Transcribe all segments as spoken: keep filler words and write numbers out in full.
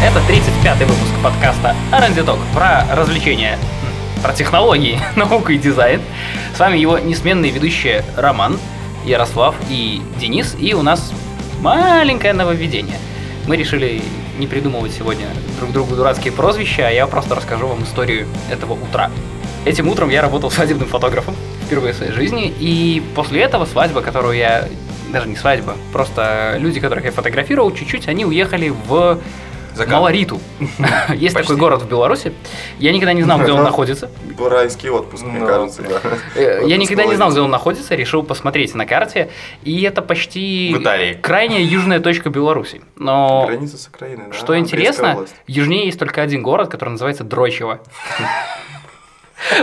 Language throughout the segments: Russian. Это тридцать пятый выпуск подкаста «Рандиток» про развлечения, про технологии, науку и дизайн. С вами его несменные ведущие Роман, Ярослав и Денис. И у нас маленькое нововведение. Мы решили не придумывать сегодня друг другу дурацкие прозвища, а я просто расскажу вам историю этого утра. Этим утром я работал свадебным фотографом впервые в своей жизни, и после этого свадьба, которую я... Даже не свадьба, просто люди, которых я фотографировал, чуть-чуть, они уехали в... Закат. Малориту. Есть Почти. такой город в Беларуси. Я никогда не знал, где он находится. Райский отпуск, мне кажется. Я никогда не знал, где он находится, решил посмотреть на карте. И это почти крайняя южная точка Беларуси. Граница с Украиной, да? Что интересно, южнее есть только один город, который называется Дрочево.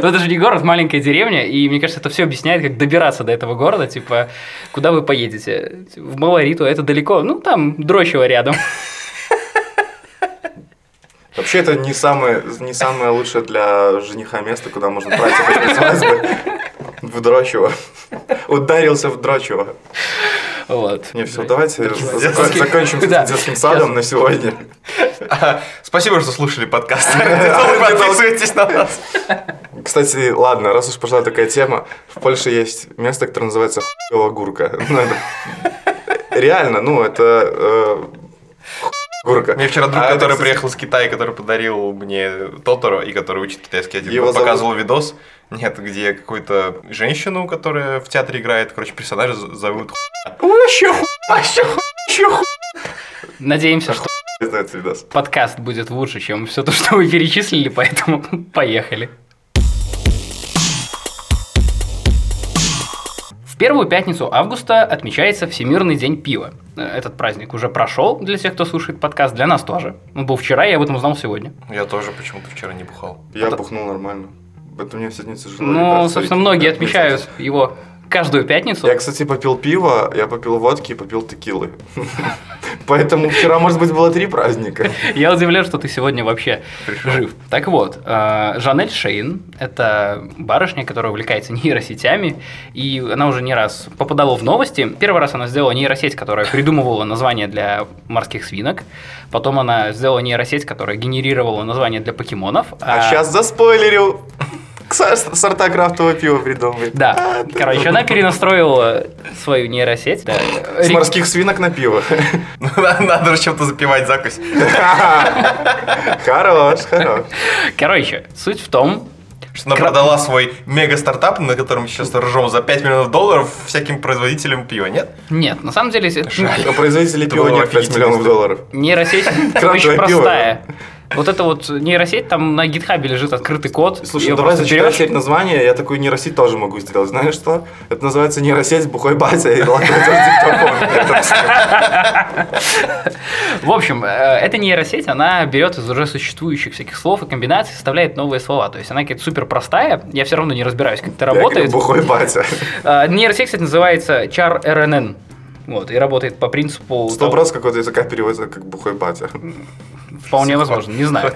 Но это же не город, маленькая деревня, и мне кажется, это все объясняет, как добираться до этого города, типа, куда вы поедете. В Малориту, это далеко, ну, там Дрочево рядом. Вообще, это не самое, не самое лучшее для жениха место, куда можно пройти после свадьбы. В Дрочево. Ударился в Дрочево. Вот. Не, все, давайте закончим с детским садом на сегодня. Спасибо, что слушали подкаст. Подписывайтесь на нас. Кстати, ладно, раз уж пошла такая тема, в Польше есть место, которое называется «Хуёва гурка». Реально, ну, это... Гурка. Мне вчера друг, а который это... приехал с Китая, который подарил мне Тоторо и который учит китайский один, его показывал зовут... видос, нет, где какую-то женщину, которая в театре играет, короче, персонажа зовут хуя. Еще хуя, еще хуя, еще хуя. Надеемся, что подкаст будет лучше, чем все то, что вы перечислили, поэтому поехали. В первую пятницу августа отмечается Всемирный день пива. Этот праздник уже прошел для тех, кто слушает подкаст, для нас тоже. Он был вчера, я об этом узнал сегодня. Я тоже почему-то вчера не бухал. Я а бухнул нормально. Это мне сегодня тяжело. Ну, собственно, многие отмечают месяц. его каждую пятницу. Я, кстати, попил пиво, я попил водки и попил текилы. Поэтому вчера, может быть, было три праздника. Я удивлен, что ты сегодня вообще жив. Так вот, Жанет Шейн – это барышня, которая увлекается нейросетями, и она уже не раз попадала в новости. Первый раз она сделала нейросеть, которая придумывала название для морских свинок. Потом она сделала нейросеть, которая генерировала название для покемонов. А, а сейчас заспойлерю. Сорта крафтового пива придумывает. Да. А, короче, да. Она перенастроила свою нейросеть. Да. С Рек... морских свинок на пиво. Надо же чем-то запивать закусь. Хорош, хорош. Короче, суть в том... Что она Кра... продала свой мега-стартап, на котором сейчас ржем за пять миллионов долларов всяким производителям пива, нет? Нет, на самом деле... Это... Жаль. Но производителей пива нет пять миллионов долларов. Нейросеть очень простая. Вот эта вот нейросеть, там на гитхабе лежит открытый код. Слушай, ну давай зачитать берешь... название, я такую нейросеть тоже могу сделать. Знаешь что? Это называется нейросеть бухой батя. В общем, эта нейросеть, она берет из уже существующих всяких слов и комбинаций, составляет новые слова. То есть она какая-то супер простая, я все равно не разбираюсь, как это работает. Бухой батя. Нейросеть, кстати, называется Char-эр эн эн. Вот, и работает по принципу... Сто процентов какой-то языка переводится как бухой батя. Вполне возможно, не знаю.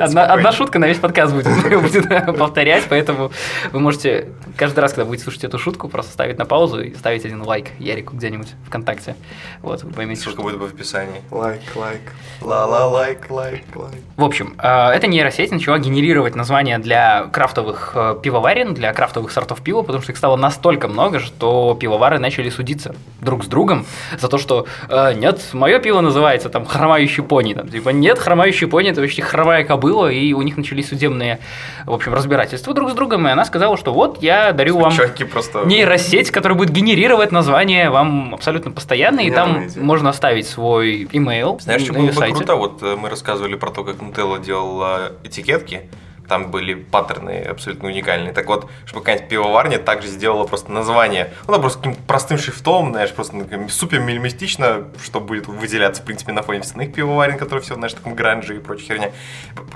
Одна, одна шутка на весь подкаст будет, будет повторять, поэтому вы можете каждый раз, когда будете слушать эту шутку, просто ставить на паузу и ставить один лайк Ярику где-нибудь ВКонтакте. Вот, вы поймете, шутка что... будет в описании. Лайк, лайк, ла-ла, лайк, лайк, лайк. В общем, эта нейросеть начала генерировать названия для крафтовых пивоварен, для крафтовых сортов пива, потому что их стало настолько много, что пивовары начали судиться друг с другом за то, что нет, мое пиво называется там хромающий пони, там, типа нет, хромающий пони, это вообще хромая кобыла, и у них начались судебные, в общем, разбирательства друг с другом, и она сказала, что вот, я дарю вам просто... нейросеть, которая будет генерировать название вам абсолютно постоянно, и там идея. Можно оставить свой имейл. Знаешь, что было бы круто? Вот мы рассказывали про то, как Нутелла делала этикетки, там были паттерны абсолютно уникальные. Так вот, чтобы какая-нибудь пивоварня также сделала просто название. Ну, да, просто каким-то простым шрифтом, знаешь, просто ну, супер минималистично, что будет выделяться, в принципе, на фоне остальных пивоварен, которые все, знаешь, в таком гранже и прочей херня.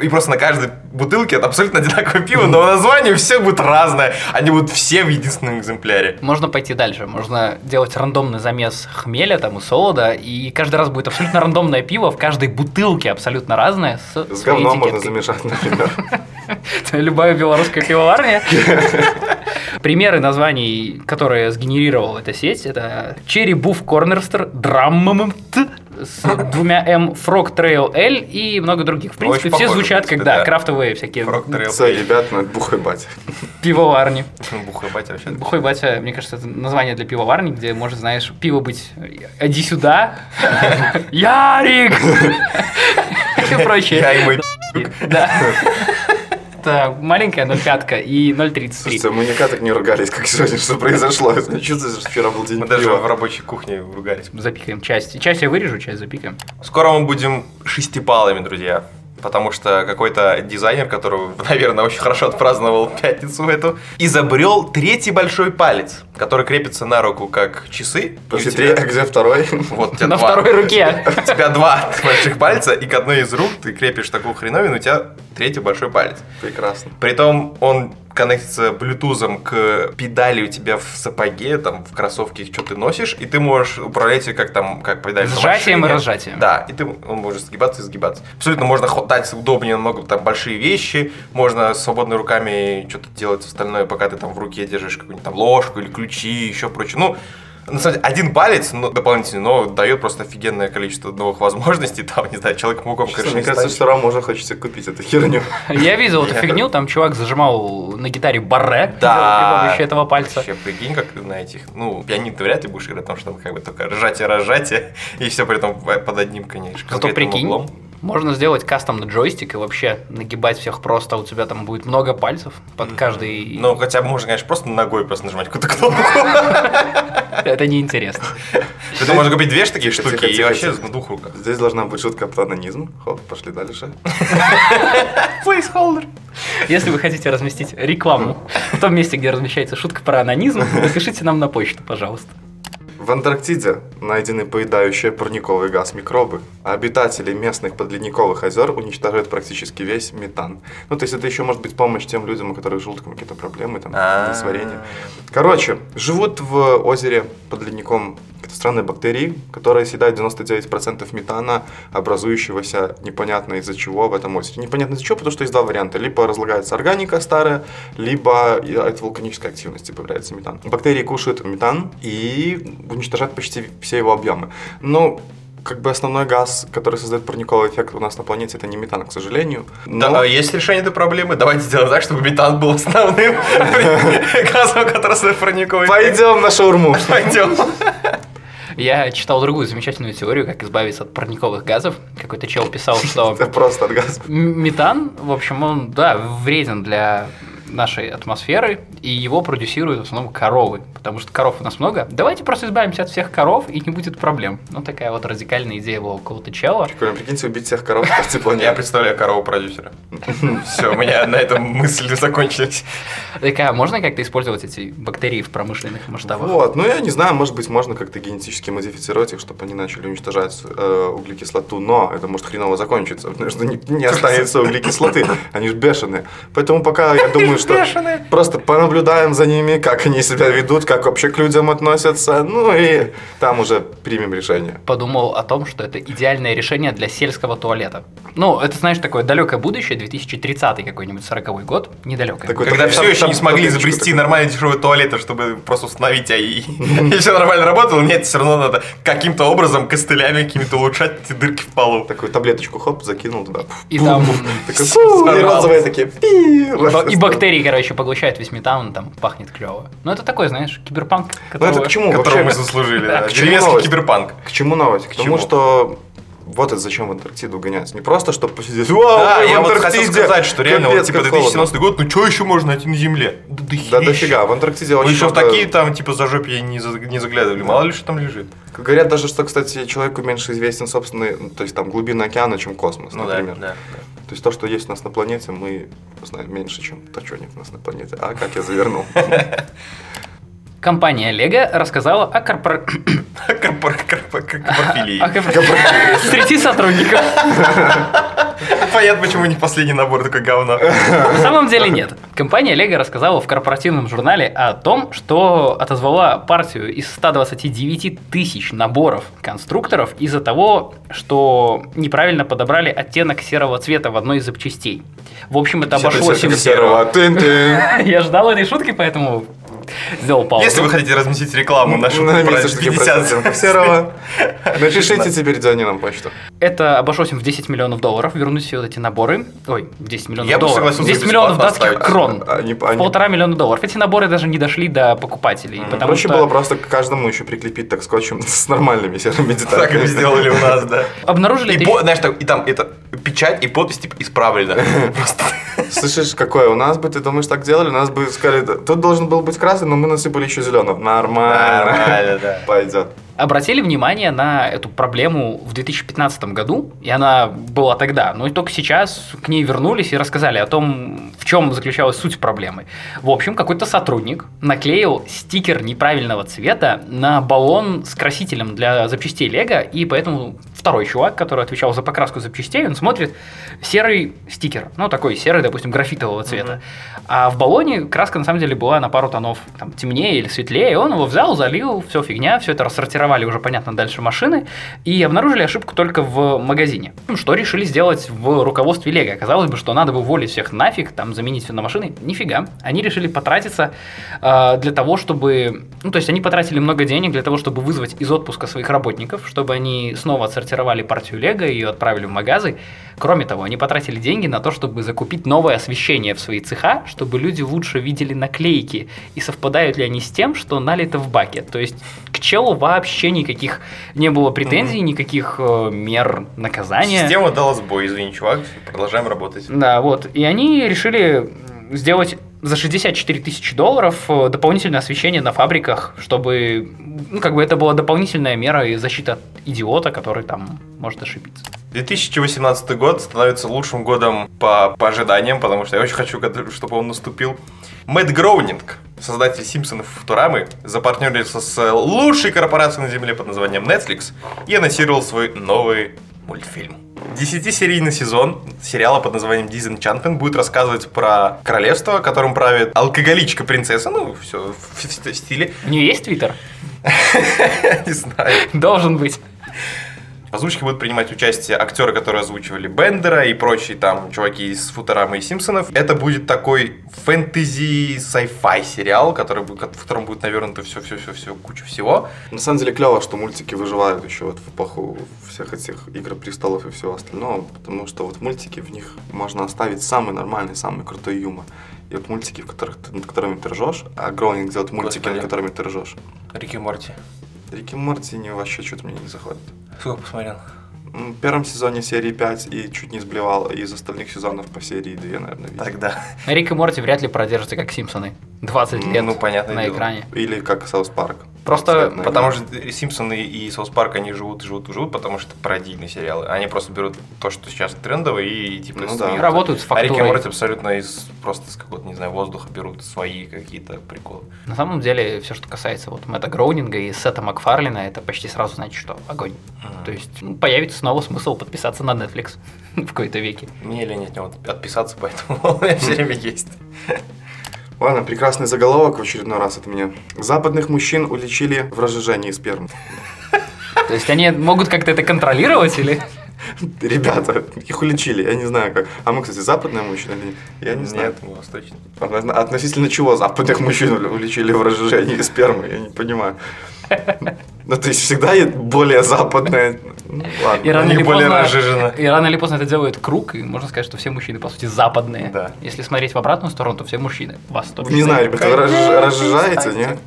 И просто на каждой бутылке это абсолютно одинаковое пиво, но название все будет разное. Они будут все в единственном экземпляре. Можно пойти дальше. Можно делать рандомный замес хмеля там и солода, и каждый раз будет абсолютно рандомное пиво в каждой бутылке абсолютно разное. С, с говном можно замешать, например. Любая белорусская пивоварня. Примеры названий, которые сгенерировала эта сеть, это Черри Буф Корнерстер, Драммамт, с двумя М, Frog Trail L и много других. В принципе, очень все похоже, звучат как да, крафтовые всякие. Frog Trail L. Ребят, ну это Бухой Батя. Пивоварни. Бухой Батя вообще. Бухой Батя, мне кажется, это название для пивоварни, где может, знаешь, пиво быть «Иди сюда», «Ярик» и прочее. Я и мой да. Это маленькая ноль пять и ноль тридцать три. Слушайте, мы никак так не ругались, как сегодня, что произошло. Чувствуется, что вчера был день пива. Мы даже в рабочей кухне ругались. Запикаем часть. Часть я вырежу, часть запикаем. Скоро мы будем шестипалыми, друзья. Потому что какой-то дизайнер, который, наверное, очень хорошо отпраздновал пятницу эту, изобрел третий большой палец, который крепится на руку как часы. После тебя... три, а где второй? Вот, у тебя на два. Второй руке. У тебя два больших пальца, и к одной из рук ты крепишь такую хреновину, у тебя третий большой палец. Прекрасно. Притом он коннектится блютузом к педали у тебя в сапоге, там, в кроссовке, что ты носишь, и ты можешь управлять ее как там, как педаль. Сжатием и разжатием. Да, и ты, он может сгибаться и сгибаться. Абсолютно можно хватать удобнее намного там большие вещи, можно свободными руками что-то делать остальное, пока ты там в руке держишь какую-нибудь там ложку или ключи, еще прочее. Ну, на самом деле, один палец, ну, дополнительный, но дает просто офигенное количество новых возможностей. Там, не знаю, человек-пауком, короче, мне кажется, все равно уже хочется купить эту херню. Я видел эту фигню, там чувак зажимал на гитаре барре при помощи этого пальца. Вообще, прикинь, как на этих, ну, пианино ты вряд ли будешь играть, потому что там как бы только разжатие-разжатие, и все при этом под одним, конечно, конкретным углом. Можно сделать кастомный джойстик и вообще нагибать всех просто, у тебя там будет много пальцев под каждый... Ну, хотя бы можно, конечно, просто ногой просто нажимать какую-то кнопку. Это неинтересно. Ты можешь купить две такие штуки и вообще на двух руках. Здесь должна быть шутка про анонизм. Хоп, пошли дальше. Placeholder. Если вы хотите разместить рекламу в том месте, где размещается шутка про анонизм, напишите нам на почту, пожалуйста. В Антарктиде найдены поедающие парниковый газ микробы, а обитатели местных подледниковых озер уничтожают практически весь метан. Ну, то есть, это еще может быть помощь тем людям, у которых с желудком какие-то проблемы, там, несварение. Короче, живут в озере под ледником какие-то странные бактерии, которые съедают девяносто девять процентов метана, образующегося непонятно из-за чего в этом озере. Непонятно из-за чего, потому что есть два варианта. Либо разлагается органика старая, либо от вулканической активности появляется метан. Бактерии кушают метан и... уничтожать почти все его объемы. Но как бы основной газ, который создает парниковый эффект у нас на планете, это не метан, к сожалению. Но... Да, есть решение этой проблемы. Давайте сделаем так, чтобы метан был основным газом, который создает парниковый эффект. Пойдем на шаурму. Пойдем. Я читал другую замечательную теорию, как избавиться от парниковых газов. Какой-то чел писал, что... Это просто от газов. Метан, в общем, он, да, вреден для... нашей атмосферы, и его продюсируют в основном коровы, потому что коров у нас много. Давайте просто избавимся от всех коров, и не будет проблем. Ну, такая вот радикальная идея была у кого-то чела. Прикольно, прикиньте, убить всех коров в теплоне. Я представляю корову-продюсера. Все, у меня на этом мысли закончились. Так, а можно как-то использовать эти бактерии в промышленных масштабах? Вот, ну я не знаю, может быть, можно как-то генетически модифицировать их, чтобы они начали уничтожать углекислоту, но это может хреново закончиться, потому что не останется углекислоты, они же бешеные. Поэтому пока, я думаю, что просто понаблюдаем за ними, как они себя ведут, как вообще к людям относятся, ну и там уже примем решение. Подумал о том, что это идеальное решение для сельского туалета. Ну, это, знаешь, такое далекое будущее, две тысячи тридцатый какой-нибудь, сороковой год, недалекое. Так, когда все еще не смогли изобрести нормальные дешевые туалеты, чтобы просто установить АИ, и все нормально работало, нет, все равно надо каким-то образом костылями какими-то улучшать эти дырки в полу. Такую таблеточку, хоп, закинул туда. И там... И розовые такие... И бактерии. Короче, поглощает весь метан, там пахнет клево. Но это такой, знаешь, киберпанк, которого, ну, это к чему? Которого вообще... мы заслужили. Да. Да. Деревенский киберпанк. К чему новость? К, к чему? Тому, что вот это зачем в Антарктиду гоняться. Не просто, чтобы посидеть. Вау, да, я вот хотел сказать, что реально, вот, типа, две тысячи семнадцатый год, ну что еще можно найти на Земле? Да дофига. Да, да дофига. В Антарктиде очень много. Мы еще в такие там, типа, зажопья не, за... не заглядывали. Да. Мало ли, что там лежит. Говорят даже, что, кстати, человеку меньше известен собственный, ну, то есть, там, глубина океана, чем космос, ну, например. Да, да, да. То есть то, что есть у нас на планете, мы знаем меньше, чем то, что нет у нас на планете. А как я завернул? Компания Lego рассказала о корпор... О корпорфилии. Среди сотрудников. Понятно, почему у них последний набор такой говна. На самом деле нет. Компания Lego рассказала в корпоративном журнале о том, что отозвала партию из ста двадцати девяти тысяч наборов конструкторов из-за того, что неправильно подобрали оттенок серого цвета в одной из запчастей. В общем, это обошлось им серого. Я ждал этой шутки, поэтому... Сделал паузу. Если вы хотите разместить рекламу нашу на пятьдесят процентов серого, напишите теперь Диане нам почту. Это обошлось им в десять миллионов долларов. Вернуть все вот эти наборы. Ой, десять миллионов долларов. десять миллионов датских крон. Полтора миллиона долларов. Эти наборы даже не дошли до покупателей. Проще было просто к каждому еще прикрепить так скотчем с нормальными серыми деталями. Так и сделали у нас, да. Обнаружили... Знаешь, там печать и подпись исправлена. Слышишь, какое у нас бы, ты думаешь, так делали? У нас бы сказали, тут должен был быть красный, но мы насыпали еще зеленого. Нормально. Нормально, да. Пойдет. Обратили внимание на эту проблему в две тысячи пятнадцатом году, и она была тогда, но и только сейчас к ней вернулись и рассказали о том, в чем заключалась суть проблемы. В общем, какой-то сотрудник наклеил стикер неправильного цвета на баллон с красителем для запчастей Лего, и поэтому второй чувак, который отвечал за покраску запчастей, он смотрит серый стикер, ну такой серый, допустим, графитового цвета, mm-hmm. а в баллоне краска на самом деле была на пару тонов там, темнее или светлее, и он его взял, залил, все фигня, все это рассортировал, уже, понятно, дальше машины, и обнаружили ошибку только в магазине. Что решили сделать в руководстве Лего? Казалось бы, что надо бы уволить всех нафиг, там, заменить все на машины. Нифига. Они решили потратиться э, для того, чтобы... Ну, то есть, они потратили много денег для того, чтобы вызвать из отпуска своих работников, чтобы они снова отсортировали партию Лего и ее отправили в магазы. Кроме того, они потратили деньги на то, чтобы закупить новое освещение в свои цеха, чтобы люди лучше видели наклейки и совпадают ли они с тем, что налито в баке. То есть, к челу вообще Вообще никаких не было претензий, mm-hmm. никаких э, мер наказания. Система дала сбой, извини, чувак, продолжаем работать. Да, вот. И они решили сделать за шестьдесят четыре тысячи долларов дополнительное освещение на фабриках, чтобы, ну, как бы это была дополнительная мера и защита от идиота, который там может ошибиться. две тысячи восемнадцатый год становится лучшим годом по, по ожиданиям, потому что я очень хочу, чтобы он наступил. Мэтт Гроунинг, создатель «Симпсонов» и «Футурамы», запартнерился с лучшей корпорацией на Земле под названием Netflix и анонсировал свой новый мультфильм. Десятисерийный сезон сериала под названием Disenchantment будет рассказывать про королевство, которым правит алкоголичка-принцесса, ну, все в, в, в стиле. У нее есть твиттер? Не знаю. Должен быть. В озвучке будут принимать участие актеры, которые озвучивали Бендера и прочие там чуваки из Футурамы и Симпсонов. Это будет такой фэнтези-сай-фай сериал, который, в котором будет навернуто все-все-все-все, куча всего. На самом деле клево, что мультики выживают еще вот в эпоху всех этих «Игр престолов» и всего остального, потому что вот мультики, в них можно оставить самый нормальный, самый крутой юмор. И вот мультики, в которых, над которыми ты ржешь, а Гроунинг делает мультики, над которыми ты ржешь. Рик и Морти. Рик и Морти не, вообще что-то мне не заходит. Сколько посмотрел? В первом сезоне серии пять и чуть не сблевал, из остальных сезонов по серии две, наверное, видел. Тогда. Рик и Морти вряд ли продержатся, как Симпсоны. двадцать лет ну, понятное на дело. Экране. Или как Саус Парк. Просто лет, потому что Симпсоны и Саус Парк, они живут, живут, живут, потому что пародийные сериалы. Они просто берут то, что сейчас трендовое, и типа... Ну, да. Работают с фактурой. А Рик и Морти абсолютно из, просто из какого-то, не знаю, воздуха берут свои какие-то приколы. На самом деле, все, что касается вот Мэтта Гроунинга и Сета Макфарлина, это почти сразу значит, что огонь. Mm-hmm. То есть, ну, появится снова смысл подписаться на Netflix в какой-то веке. Мне лень от него отписаться, поэтому у меня все время есть. Ладно, прекрасный заголовок в очередной раз от меня. Западных мужчин уличили в разжижении спермы. То есть они могут как-то это контролировать или? Ребята, их уличили, я не знаю как. А мы, кстати, западные мужчины? Я не знаю. Нет, восточные. Относительно чего западных мужчин уличили в разжижении спермы? Я не понимаю. Ну, то есть всегда более западная. Ну, ладно, и рано или более разжижена. И рано или поздно это делают круг, и можно сказать, что все мужчины, по сути, западные. Да. Если смотреть в обратную сторону, то все мужчины восточные. Не знаю, ребята, вы разжижаете, нет?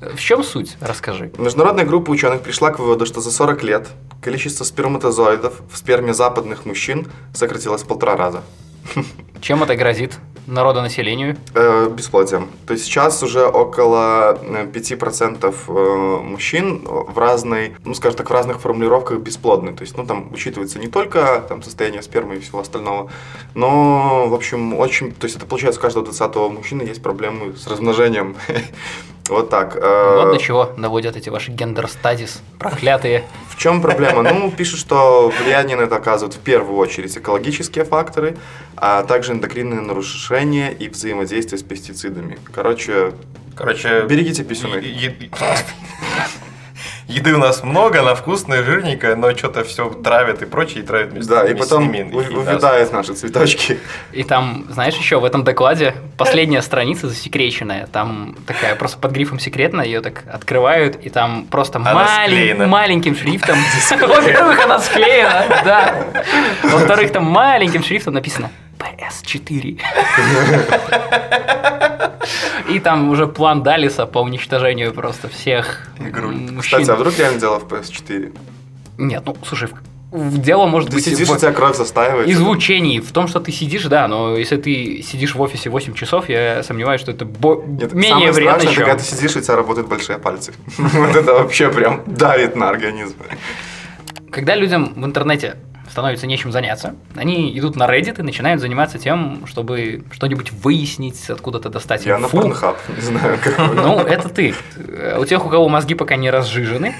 В чем суть? Расскажи. Международная группа ученых пришла к выводу, что за сорок лет количество сперматозоидов в сперме западных мужчин сократилось в полтора раза. Чем это грозит? Народонаселению? Э, бесплодием. То есть сейчас уже около пять процентов мужчин в разной, ну скажем так, в разных формулировках бесплодны. То есть, ну там учитывается не только там, состояние спермы и всего остального, но, в общем, очень, то есть это получается, у каждого двадцатого мужчины есть проблемы с размножением. Вот так. Вот до чего наводят эти ваши гендер-стадис, проклятые. В чем проблема? Ну, пишут, что влияние на это оказывают в первую очередь экологические факторы, а также эндокринные нарушения и взаимодействие с пестицидами. Короче, Короче берегите писюны. еды у нас много, она вкусная, жирненькая, но что-то все травят и прочее, и травят вместе, да, вместе с ними. Да, и потом увядают наши цветочки. И там, знаешь, еще в этом докладе последняя страница засекреченная, там такая просто под грифом «секретно», ее так открывают, и там просто малень... маленьким шрифтом... Во-первых, она склеена, да. Во-вторых, там маленьким шрифтом написано «пэ эс четыре». И там уже план Далиса по уничтожению просто всех мужчин. Кстати, а вдруг реально дело в пэ эс четыре? Нет, ну, слушай, дело может ты быть... Ты сидишь, у тебя кровь застаивает. И звучений. В том, что ты сидишь, да, но если ты сидишь в офисе восемь часов, я сомневаюсь, что это бо... Нет, менее вредно, чем... Самое страшное, когда ты сидишь, у тебя работают большие пальцы. Вот это вообще прям давит на организм. Когда людям в интернете становится нечем заняться, они идут на Reddit и начинают заниматься тем, чтобы что-нибудь выяснить, откуда-то достать инфу. Я на Pornhub, не знаю, как. Ну, это ты. У тех, у кого мозги пока не разжижены.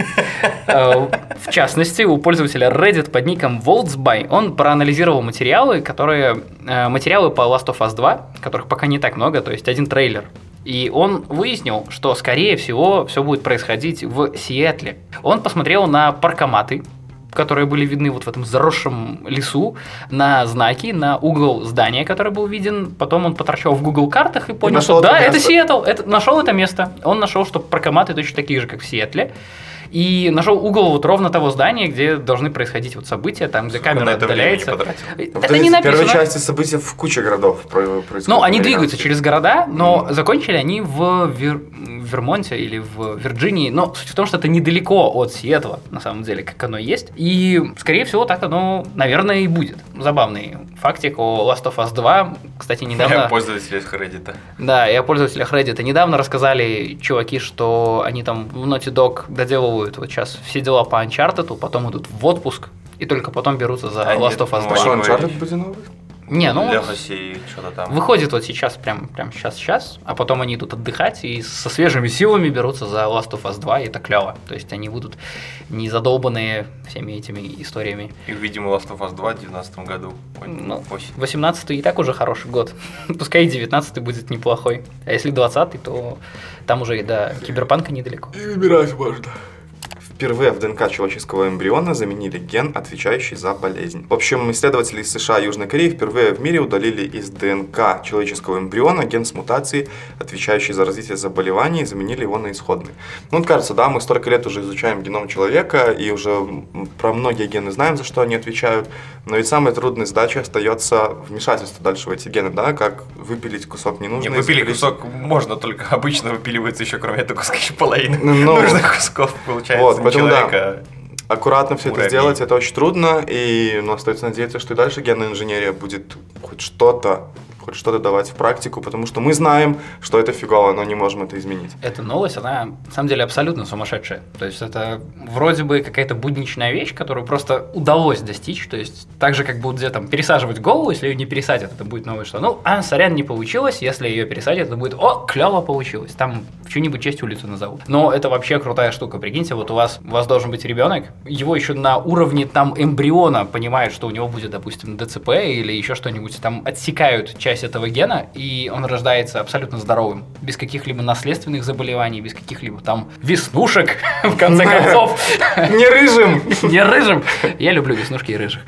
В частности, у пользователя Reddit под ником Voltsby он проанализировал материалы, которые... материалы по Last of Us два, которых пока не так много, то есть один трейлер. И он выяснил, что, скорее всего, все будет происходить в Сиэтле. Он посмотрел на паркоматы, которые были видны вот в этом заросшем лесу, на знаки, на угол здания, который был виден. Потом он поторчал в Google картах и понял, и что да, это Сиэтл, это, нашел это место. Он нашел, что паркоматы точно такие же, как в Сиэтле. И нашел угол вот ровно того здания, где должны происходить вот события, там, где камера отдаляется. Это не написано. В первой части события в куче городов происходят. Ну, они двигаются через города, но mm. закончили они в Вер... Вермонте или в Вирджинии. Но суть в том, что это недалеко от Сиэтла, на самом деле, как оно есть. И, скорее всего, так оно, наверное, и будет. Забавный фактик о Last of Us два. Кстати, недавно... Я пользователь Reddit. Да, я пользователь Reddit. Недавно рассказали чуваки, что они там в Naughty Dog доделывают вот сейчас все дела по Uncharted, потом идут в отпуск, и только потом берутся за а Last of Us два. А что, Uncharted будет новый? Не, ну вот что-то там. Выходит вот сейчас, прям, прям сейчас-сейчас, а потом они идут отдыхать и со свежими силами берутся за Last of Us два, и это клево. То есть они будут не задолбанные всеми этими историями. И, видимо, Last of Us два в две тысячи девятнадцатом году. Ну, восемнадцатый и так уже хороший год. Пускай и девятнадцатый будет неплохой. А если двадцатый, то там уже и до Киберпанка недалеко. И выбирать можно. Впервые в ДНК человеческого эмбриона заменили ген, отвечающий за болезнь. В общем, исследователи из США и Южной Кореи впервые в мире удалили из ДНК человеческого эмбриона ген с мутацией, отвечающий за развитие заболеваний, и заменили его на исходный. Ну, кажется, да, мы столько лет уже изучаем геном человека, и уже про многие гены знаем, за что они отвечают, но ведь самой трудной задачей остается вмешательство дальше в эти гены, да, как выпилить кусок ненужный. Не, выпилить кусок можно, только обычно выпиливается еще, кроме этого куска, еще половина ну, нужных кусков, получается. Вот. Поэтому, да, аккуратно все уровень. Это сделать, это очень трудно, и ну, остается надеяться, что и дальше генная инженерия будет хоть что-то, хоть что-то давать в практику, потому что мы знаем, что это фигово, но не можем это изменить. Эта новость, она на самом деле абсолютно сумасшедшая, то есть это вроде бы какая-то будничная вещь, которую просто удалось достичь, то есть так же, как будут где-то там пересаживать голову, если ее не пересадят, это будет новое что, ну, а, сорян, не получилось, если ее пересадят, это будет, о, клево получилось, там в чью-нибудь честь улицу назовут. Но это вообще крутая штука, прикиньте, вот у вас, у вас должен быть ребенок, его еще на уровне там эмбриона понимают, что у него будет, допустим, дэ цэ пэ или еще что-нибудь, там отсекают часть этого гена, и он рождается абсолютно здоровым, без каких-либо наследственных заболеваний, без каких-либо там веснушек, в конце концов. Не рыжим! Не рыжим! Я люблю веснушки и рыжих.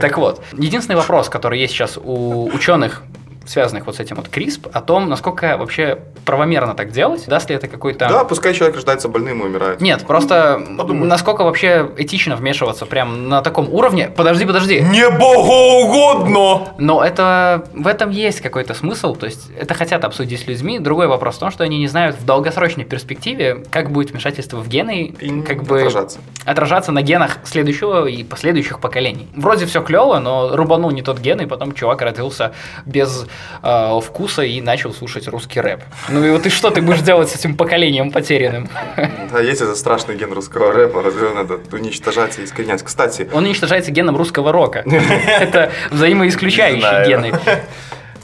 Так вот, единственный вопрос, который есть сейчас у ученых, связанных вот с этим вот CRISP, о том, насколько вообще правомерно так делать, даст ли это какой-то... Да, пускай человек рождается больным и умирает. Нет, просто подумай, насколько вообще этично вмешиваться прям на таком уровне. Подожди, подожди. Не богоугодно! Но это... в этом есть какой-то смысл, то есть это хотят обсудить с людьми. Другой вопрос в том, что они не знают в долгосрочной перспективе, как будет вмешательство в гены, и как бы отражаться. отражаться на генах следующего и последующих поколений. Вроде все клево, но рубанул не тот ген, и потом чувак родился без... вкуса и начал слушать русский рэп. Ну и вот и что ты будешь делать с этим поколением потерянным? Да, есть этот страшный ген русского рэпа, разве надо уничтожать и искоренять? Кстати... Он уничтожается геном русского рока. Это взаимоисключающие гены.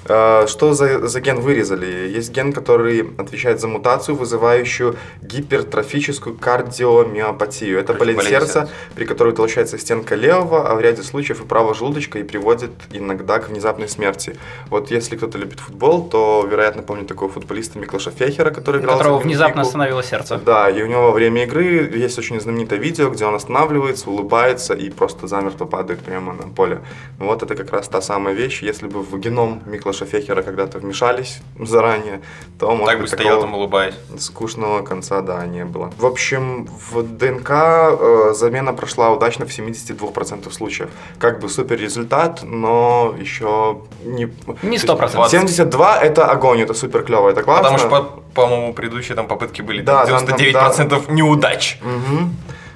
Что за, за ген вырезали? Есть ген, который отвечает за мутацию, вызывающую гипертрофическую кардиомиопатию. Это болезнь сердца, при которой утолщается стенка левого, а в ряде случаев и правого желудочка, и приводит иногда к внезапной смерти. Вот если кто-то любит футбол, то, вероятно, помню такого футболиста Миклаша Фехера, который играл за Берлин. У которого внезапно остановилось сердце. Да, и у него во время игры есть очень знаменитое видео, где он останавливается, улыбается и просто замертво падает прямо на поле. Вот это как раз та самая вещь. Если бы в геном Миклаша Фехера когда-то вмешались заранее, то, может так быть, бы стоял, такого скучного конца, да, не было. В общем, в ДНК э, замена прошла удачно в семьдесят два процента случаев. Как бы супер результат, но еще не... Не сто процентов. семьдесят два – это огонь, это супер клево, это классно. Потому что, по-моему, предыдущие там попытки были, да, девяносто девять процентов там, там, да. неудач. Угу.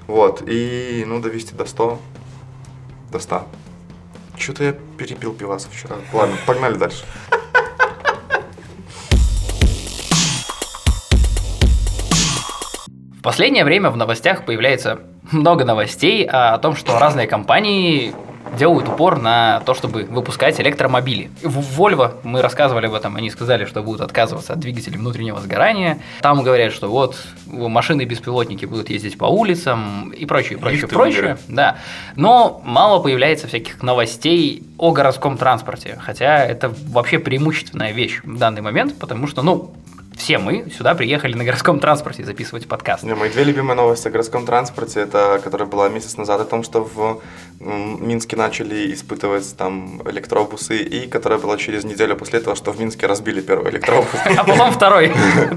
Вот, и ну довести до сто. До сто. Что-то я перепил пиваса вчера. Ладно, погнали дальше. В последнее время в новостях появляется много новостей о том, что разные компании делают упор на то, чтобы выпускать электромобили. В Volvo, мы рассказывали об этом, они сказали, что будут отказываться от двигателей внутреннего сгорания. Там говорят, что вот машины-беспилотники будут ездить по улицам и прочее, прочее, прочее. Да. Но мало появляется всяких новостей о городском транспорте, хотя это вообще преимущественная вещь в данный момент, потому что, ну... Все мы сюда приехали на городском транспорте записывать подкаст. Yeah, мои две любимые новости о городском транспорте, это которая была месяц назад о том, что в Минске начали испытывать там электробусы, и которая была через неделю после этого, что в Минске разбили первый электробус. А потом второй.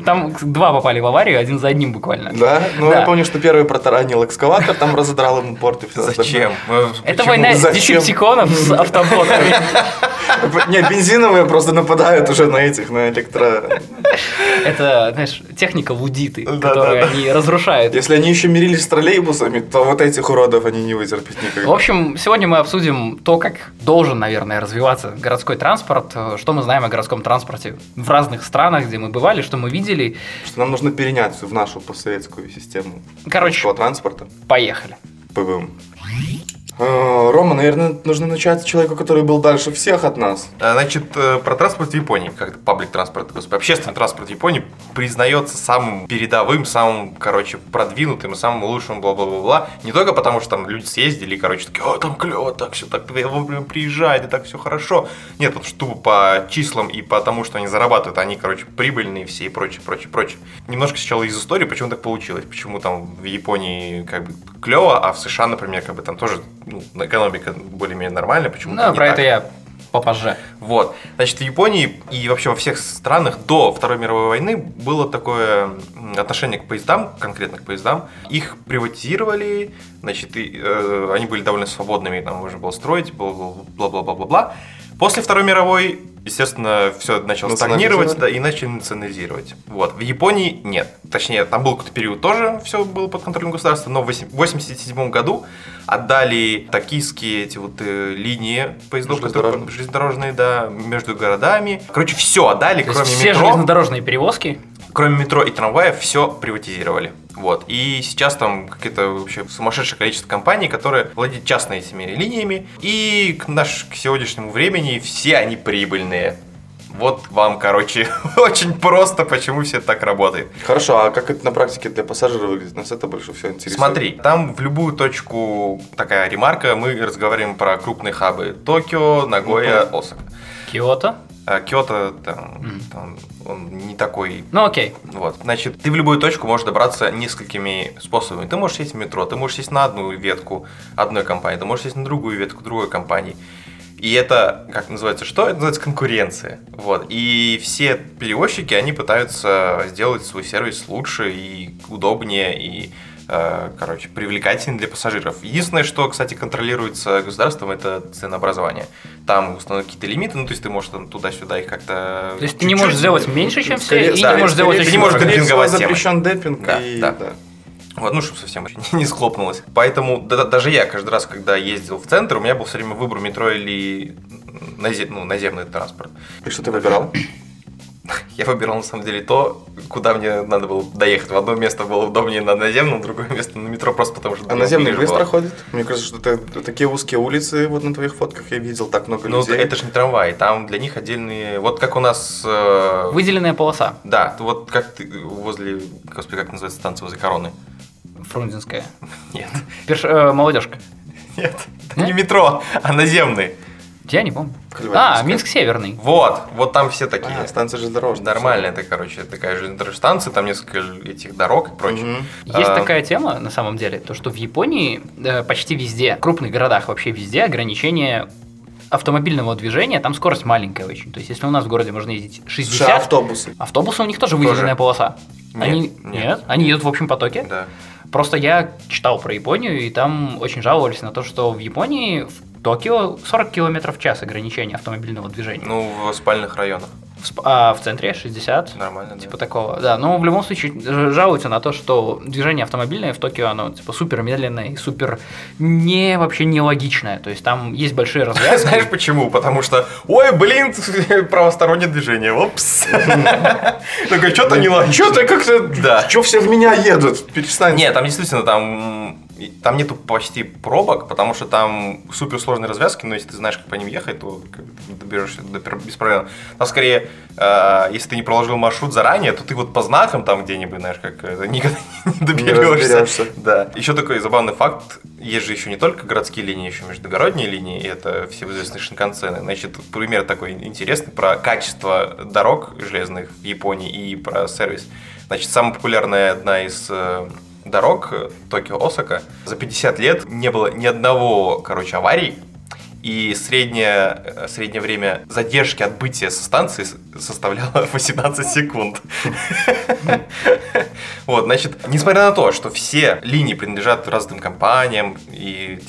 Там два попали в аварию, один за одним буквально. Да? Ну, я помню, что первый протаранил экскаватор, там разодрал ему порт и все. Зачем? Это война десептиконов с автоботами. Не, бензиновые просто нападают уже на этих, на электро... Это, знаешь, техника лудиты, да, которую да, да. они разрушают. Если они еще мирились с троллейбусами, то вот этих уродов они не вытерпят никогда. В общем, сегодня мы обсудим то, как должен, наверное, развиваться городской транспорт, что мы знаем о городском транспорте в разных странах, где мы бывали, что мы видели. Что нам нужно перенять в нашу постсоветскую систему городского транспорта. Поехали. Пы-пым. Рома, наверное, нужно начать с человека, который был дальше всех от нас. Значит, про транспорт в Японии, как паблик транспорт, господи, общественный транспорт в Японии признается самым передовым, самым, короче, продвинутым, самым лучшим, бла-бла-бла-бла. Не только потому, что там люди съездили и, короче, такие, о, там клево, так все, так приезжает, и так все хорошо. Нет, потому что тупо по числам и потому, что они зарабатывают, они, короче, прибыльные все и прочее, прочее, прочее. Немножко сначала из истории, почему так получилось, почему там в Японии как бы клево, а в США, например, как бы там тоже... Ну, экономика более-менее нормальная, почему-то ну, про так. это я попозже. Вот. Значит, в Японии и вообще во всех странах до Второй мировой войны было такое отношение к поездам, конкретно к поездам. Их приватизировали, значит, и, э, они были довольно свободными, там можно было строить, бла-бла-бла-бла-бла. После Второй мировой, естественно, все начало стагнировать, да, и начали национализировать. Вот. В Японии нет. Точнее, там был какой-то период тоже, все было под контролем государства, но в восемьдесят седьмом году отдали токийские эти вот э, линии поездов, железнодорожные. Которые, железнодорожные, да, между городами. Короче, все отдали, кроме метро. Все железнодорожные перевозки? Кроме метро и трамваев, все приватизировали. Вот. И сейчас там какое-то вообще сумасшедшее количество компаний, которые владеют частными этими линиями. И к, наш, к сегодняшнему времени все они прибыльные. Вот вам, короче, очень просто, почему все так работает. Хорошо, а как это на практике для пассажиров выглядит? Нас это больше всего интересует. Смотри, там в любую точку такая ремарка, мы разговариваем про крупные хабы. Токио, Нагоя, ну, Осака. Киото? А Киото, там, mm. там, он не такой... Ну, окей. Вот, значит, ты в любую точку можешь добраться несколькими способами. Ты можешь сесть в метро, ты можешь сесть на одну ветку одной компании, ты можешь сесть на другую ветку другой компании. И это, как называется, что? Это называется конкуренция. Вот. И все перевозчики, они пытаются сделать свой сервис лучше и удобнее, и, э, короче, привлекательнее для пассажиров. Единственное, что, кстати, контролируется государством, это ценообразование. Там установлены какие-то лимиты, ну, то есть ты можешь там туда-сюда их как-то... То есть ты не можешь сделать меньше, чем все, и не можешь сделать... Ты не можешь демпинговать тему. Запрещен демпинг, и... Да, да. Вот, ну, чтобы совсем не схлопнулось. Поэтому да, даже я каждый раз, когда ездил в центр, у меня был все время выбор метро или назем, ну, наземный транспорт. И что ты выбирал? я выбирал на самом деле то, куда мне надо было доехать. В одно место было удобнее на наземном, в другое место на метро, просто потому что... А наземный быстро было. Ходит? Мне кажется, что это такие узкие улицы, вот на твоих фотках я видел так много ну, людей. Ну, это же не трамвай, там для них отдельные... Вот как у нас... Э... Выделенная полоса. Да, вот как ты возле... Господи, как называется станция возле Короны? Фрунзенская. Нет. Перш... Э, молодежка. Нет, это не метро, а наземный. Я не помню. А, Минск Северный. Вот, вот там все такие. А, станция железнодорожная. Нормальная это, короче, такая железнодорожная станция, там несколько этих дорог и прочее. Угу. Есть а... такая тема, на самом деле, то, что в Японии э, почти везде, в крупных городах вообще везде ограничения автомобильного движения, там скорость маленькая очень. То есть, если у нас в городе можно ездить шестьдесят... Все автобусы. Автобусы у них тоже выделенная полоса. Нет, они... Нет. нет, они едут в общем потоке. Да. Просто я читал про Японию, и там очень жаловались на то, что в Японии... Токио сорок километров в час ограничение автомобильного движения. Ну, в спальных районах. В сп... А в центре шестьдесят. Нормально, типа да. такого. Да, но в любом случае жалуются на то, что движение автомобильное в Токио, оно типа супер медленное и супер не вообще нелогичное. То есть там есть большие развязки. Знаешь почему? Потому что, ой, блин, правостороннее движение. Опс. Такое, что-то нелогично. Что-то как-то, да. Что все в меня едут? Перестаньте. Нет, там действительно там... Там нету почти пробок, потому что там суперсложные развязки, но если ты знаешь, как по ним ехать, то доберешься до без проблем. Там скорее, э, если ты не проложил маршрут заранее, то ты вот по знакам там где-нибудь, знаешь, как никогда не доберешься. Да. Еще такой забавный факт, есть же еще не только городские линии, еще междугородние линии, и это все известные шинкансены. Значит, пример такой интересный про качество дорог железных в Японии и про сервис. Значит, самая популярная одна из... дорог Токио-Осака за пятьдесят лет не было ни одного, короче, аварий, и среднее, среднее время задержки отбытия со станции составляло восемнадцать секунд. Вот, значит, несмотря на то, что все линии принадлежат разным компаниям и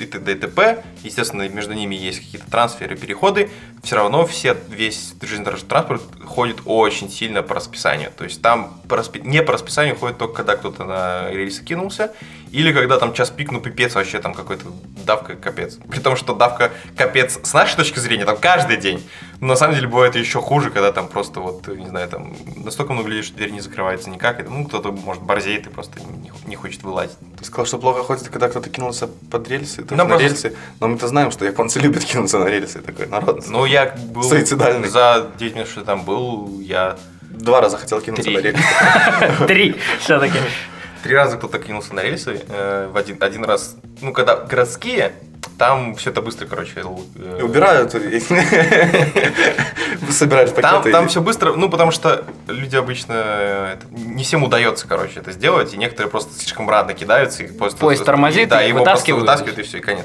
т.д. и т.п., естественно, между ними есть какие-то трансферы, переходы, все равно все, весь железнодорожный транспорт ходит очень сильно по расписанию. То есть там по распи... не по расписанию ходит только когда кто-то на рельсы кинулся, или когда там час пик, ну пипец, вообще там какой-то давка капец. При том, что давка капец с нашей точки зрения там каждый день. Но на самом деле бывает еще хуже, когда там просто вот, не знаю, там настолько много людей, что дверь не закрывается никак. И, ну, кто-то, может, борзеет и просто не, не хочет вылазить. Ты сказал, что плохо ходит, когда кто-то кинулся под рельсы, на просто... рельсы. Но мы-то знаем, что японцы любят кинуться на рельсы, такой народ. Ну, я был суицидальный. За девять минут, что там был, я... Два раза хотел кинуться Три. на рельсы. Три, все-таки. Три раза кто-то кинулся на рельсы, э, в один, один раз, ну, когда городские, там все это быстро, короче. Э, Убирают, собирают пакеты. Там все быстро, ну, потому что люди обычно, не всем удается, короче, это сделать, и некоторые просто слишком рано кидаются. Поезд тормозит, да, его просто вытаскивают, и все, и конец.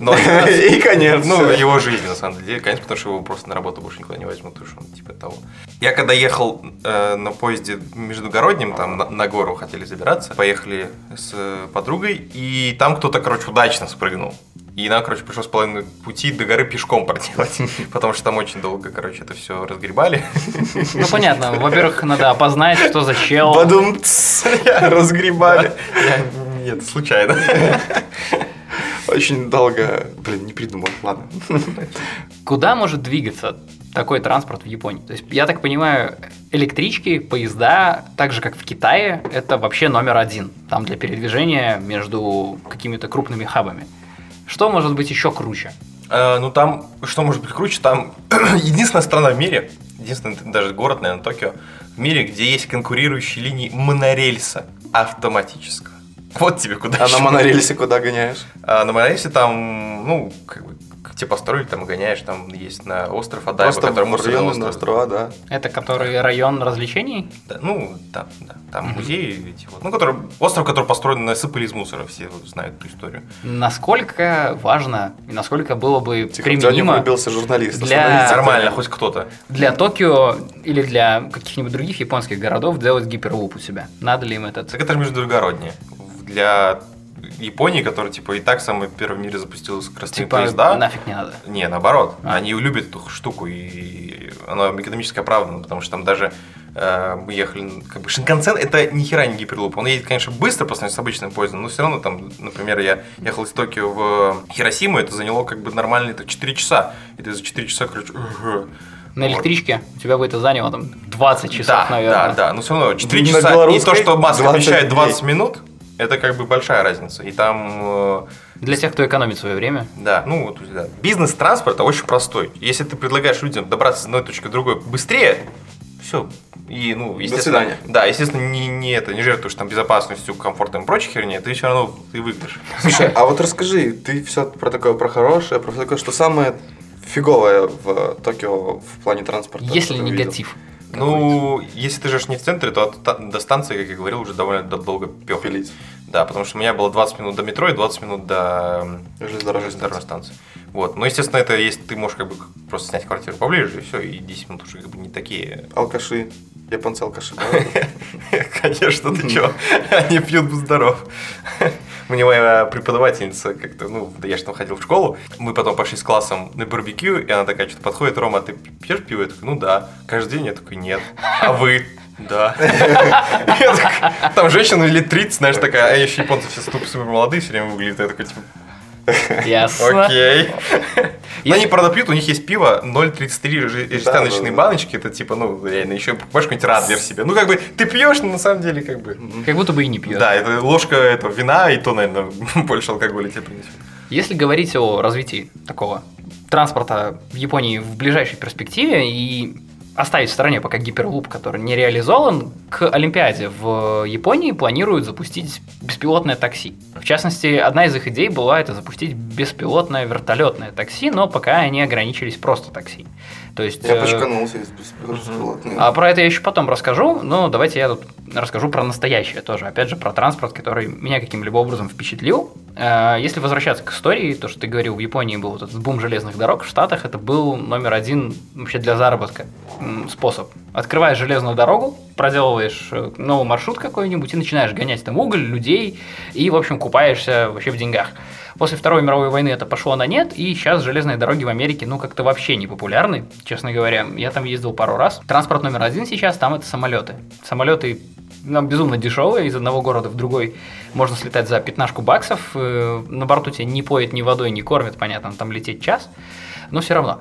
И конец. Ну, его жизни, на самом деле, конечно, потому что его просто на работу больше никуда не возьмут, потому что он типа того. Я когда ехал э, на поезде междугороднем, там на, на гору хотели забираться, поехали с подругой, и там кто-то, короче, удачно спрыгнул. И нам, короче, пришлось половину пути до горы пешком проделать, потому что там очень долго, короче, это все разгребали. Ну, понятно. Во-первых, надо опознать, что за чел. Подум, разгребали. Нет, случайно. Очень долго, блин, не придумал, ладно. Куда может двигаться такой транспорт в Японии? То есть, я так понимаю, электрички, поезда, так же как в Китае, это вообще номер один там для передвижения между какими-то крупными хабами. Что может быть еще круче? Э, ну там, что может быть круче, там единственная страна в мире, единственный даже город, наверное, Токио, в мире, где есть конкурирующие линии монорельса автоматического. Вот тебе куда. А на монорельсе куда гоняешь? А на монорельсе там, ну, как бы, тебе построили, там гоняешь, там есть на остров Адайба, который мусорный остров. Острова, да. Это который район развлечений? Да, ну, да, да. Там mm-hmm. музей, эти вот. Ну, который, остров, который построен, насыпали из мусора, все знают эту историю. Насколько важно и насколько было бы Тихо, применимо... Тихо, журналист. Для... Нормально, хоть кто-то. Для Токио или для каких-нибудь других японских городов делать гиперлуп у себя. Надо ли им этот... Так это же междугороднее. Для Японии, которая типа и так самая первая в мире запустила скоростные типа поезда. Нафиг не надо. Не, наоборот. А. Они любят эту штуку, и она экономически оправдана, потому что там даже э, мы ехали, как бы шинкансен, это ни хера не гиперлуп. Он едет, конечно, быстро по сравнению с обычным поездом, но все равно там, например, я ехал из Токио в Хиросиму, это заняло как бы нормально это четыре часа. И ты за четыре часа, короче, на электричке у тебя бы это заняло там двадцать часов, да, наверное. Да, да, но все равно четыре часа и то, что Маск обещает двадцать минут, это как бы большая разница. И там... Для тех, кто экономит свое время. Да, ну вот да. Бизнес транспорта очень простой. Если ты предлагаешь людям добраться с одной точки к другой быстрее, все. И, ну, естественно, да, естественно, не, не это, не жертвуешь там безопасностью, комфортом и прочей херни, ты все равно ты выиграешь. Слушай, а вот расскажи, ты все про такое, про хорошее, про такое, что самое фиговое в Токио в плане транспорта. Если негатив. Ну, если ты живешь не в центре, то до станции, как я говорил, уже довольно долго пёхать. Да, потому что у меня было двадцать минут до метро и двадцать минут до железнодорожной станции. станции. Вот. Ну, естественно, это если ты можешь как бы просто снять квартиру поближе, и все, и десять минут уже как бы не такие. Алкаши. Японцы алкаши. Конечно, ты чё? Они пьют бы здоров. Мне моя преподавательница как-то, ну, я же там ходил в школу, мы потом пошли с классом на барбекю, и она такая что-то подходит: Рома, ты пьешь пиво? Я такой, ну да. Каждый день? Я такой, нет. А вы? Да. Там женщина лет тридцать, знаешь, такая, а еще японцы все супер молодые, все время выглядят, я такой, типа... Ясно. Окей. Но они, правда, пьют, у них есть пиво ноль тридцать три жестяночные баночки, это типа, ну, реально, еще покупаешь какой-нибудь Радвер себе. Ну, как бы, ты пьешь, но на самом деле, как бы... Как будто бы и не пьешь. Да, это ложка этого вина, и то, наверное, больше алкоголя тебе принесет. Если говорить о развитии такого транспорта в Японии в ближайшей перспективе и оставить в стороне пока гиперлуп, который не реализован, к Олимпиаде в Японии планируют запустить беспилотное такси. В частности, одна из их идей была это запустить беспилотное вертолетное такси, но пока они ограничились просто такси. То есть, я почканулся из беспилотного. А про это я еще потом расскажу, но давайте я тут расскажу про настоящее тоже. Опять же, про транспорт, который меня каким-либо образом впечатлил. Если возвращаться к истории, то, что ты говорил, в Японии был вот этот бум железных дорог, в Штатах это был номер один вообще для заработка способ. Открываешь железную дорогу, проделываешь новый маршрут какой-нибудь и начинаешь гонять там уголь, людей и, в общем, купаешься вообще в деньгах. После Второй мировой войны это пошло на нет, и сейчас железные дороги в Америке, ну, как-то вообще не популярны, честно говоря. Я там ездил пару раз. Транспорт номер один сейчас там это самолеты. Самолеты нам безумно дешевые, из одного города в другой можно слетать за пятнашку баксов. На борту тебя не поят ни водой, не кормят, понятно, там лететь час, но все равно.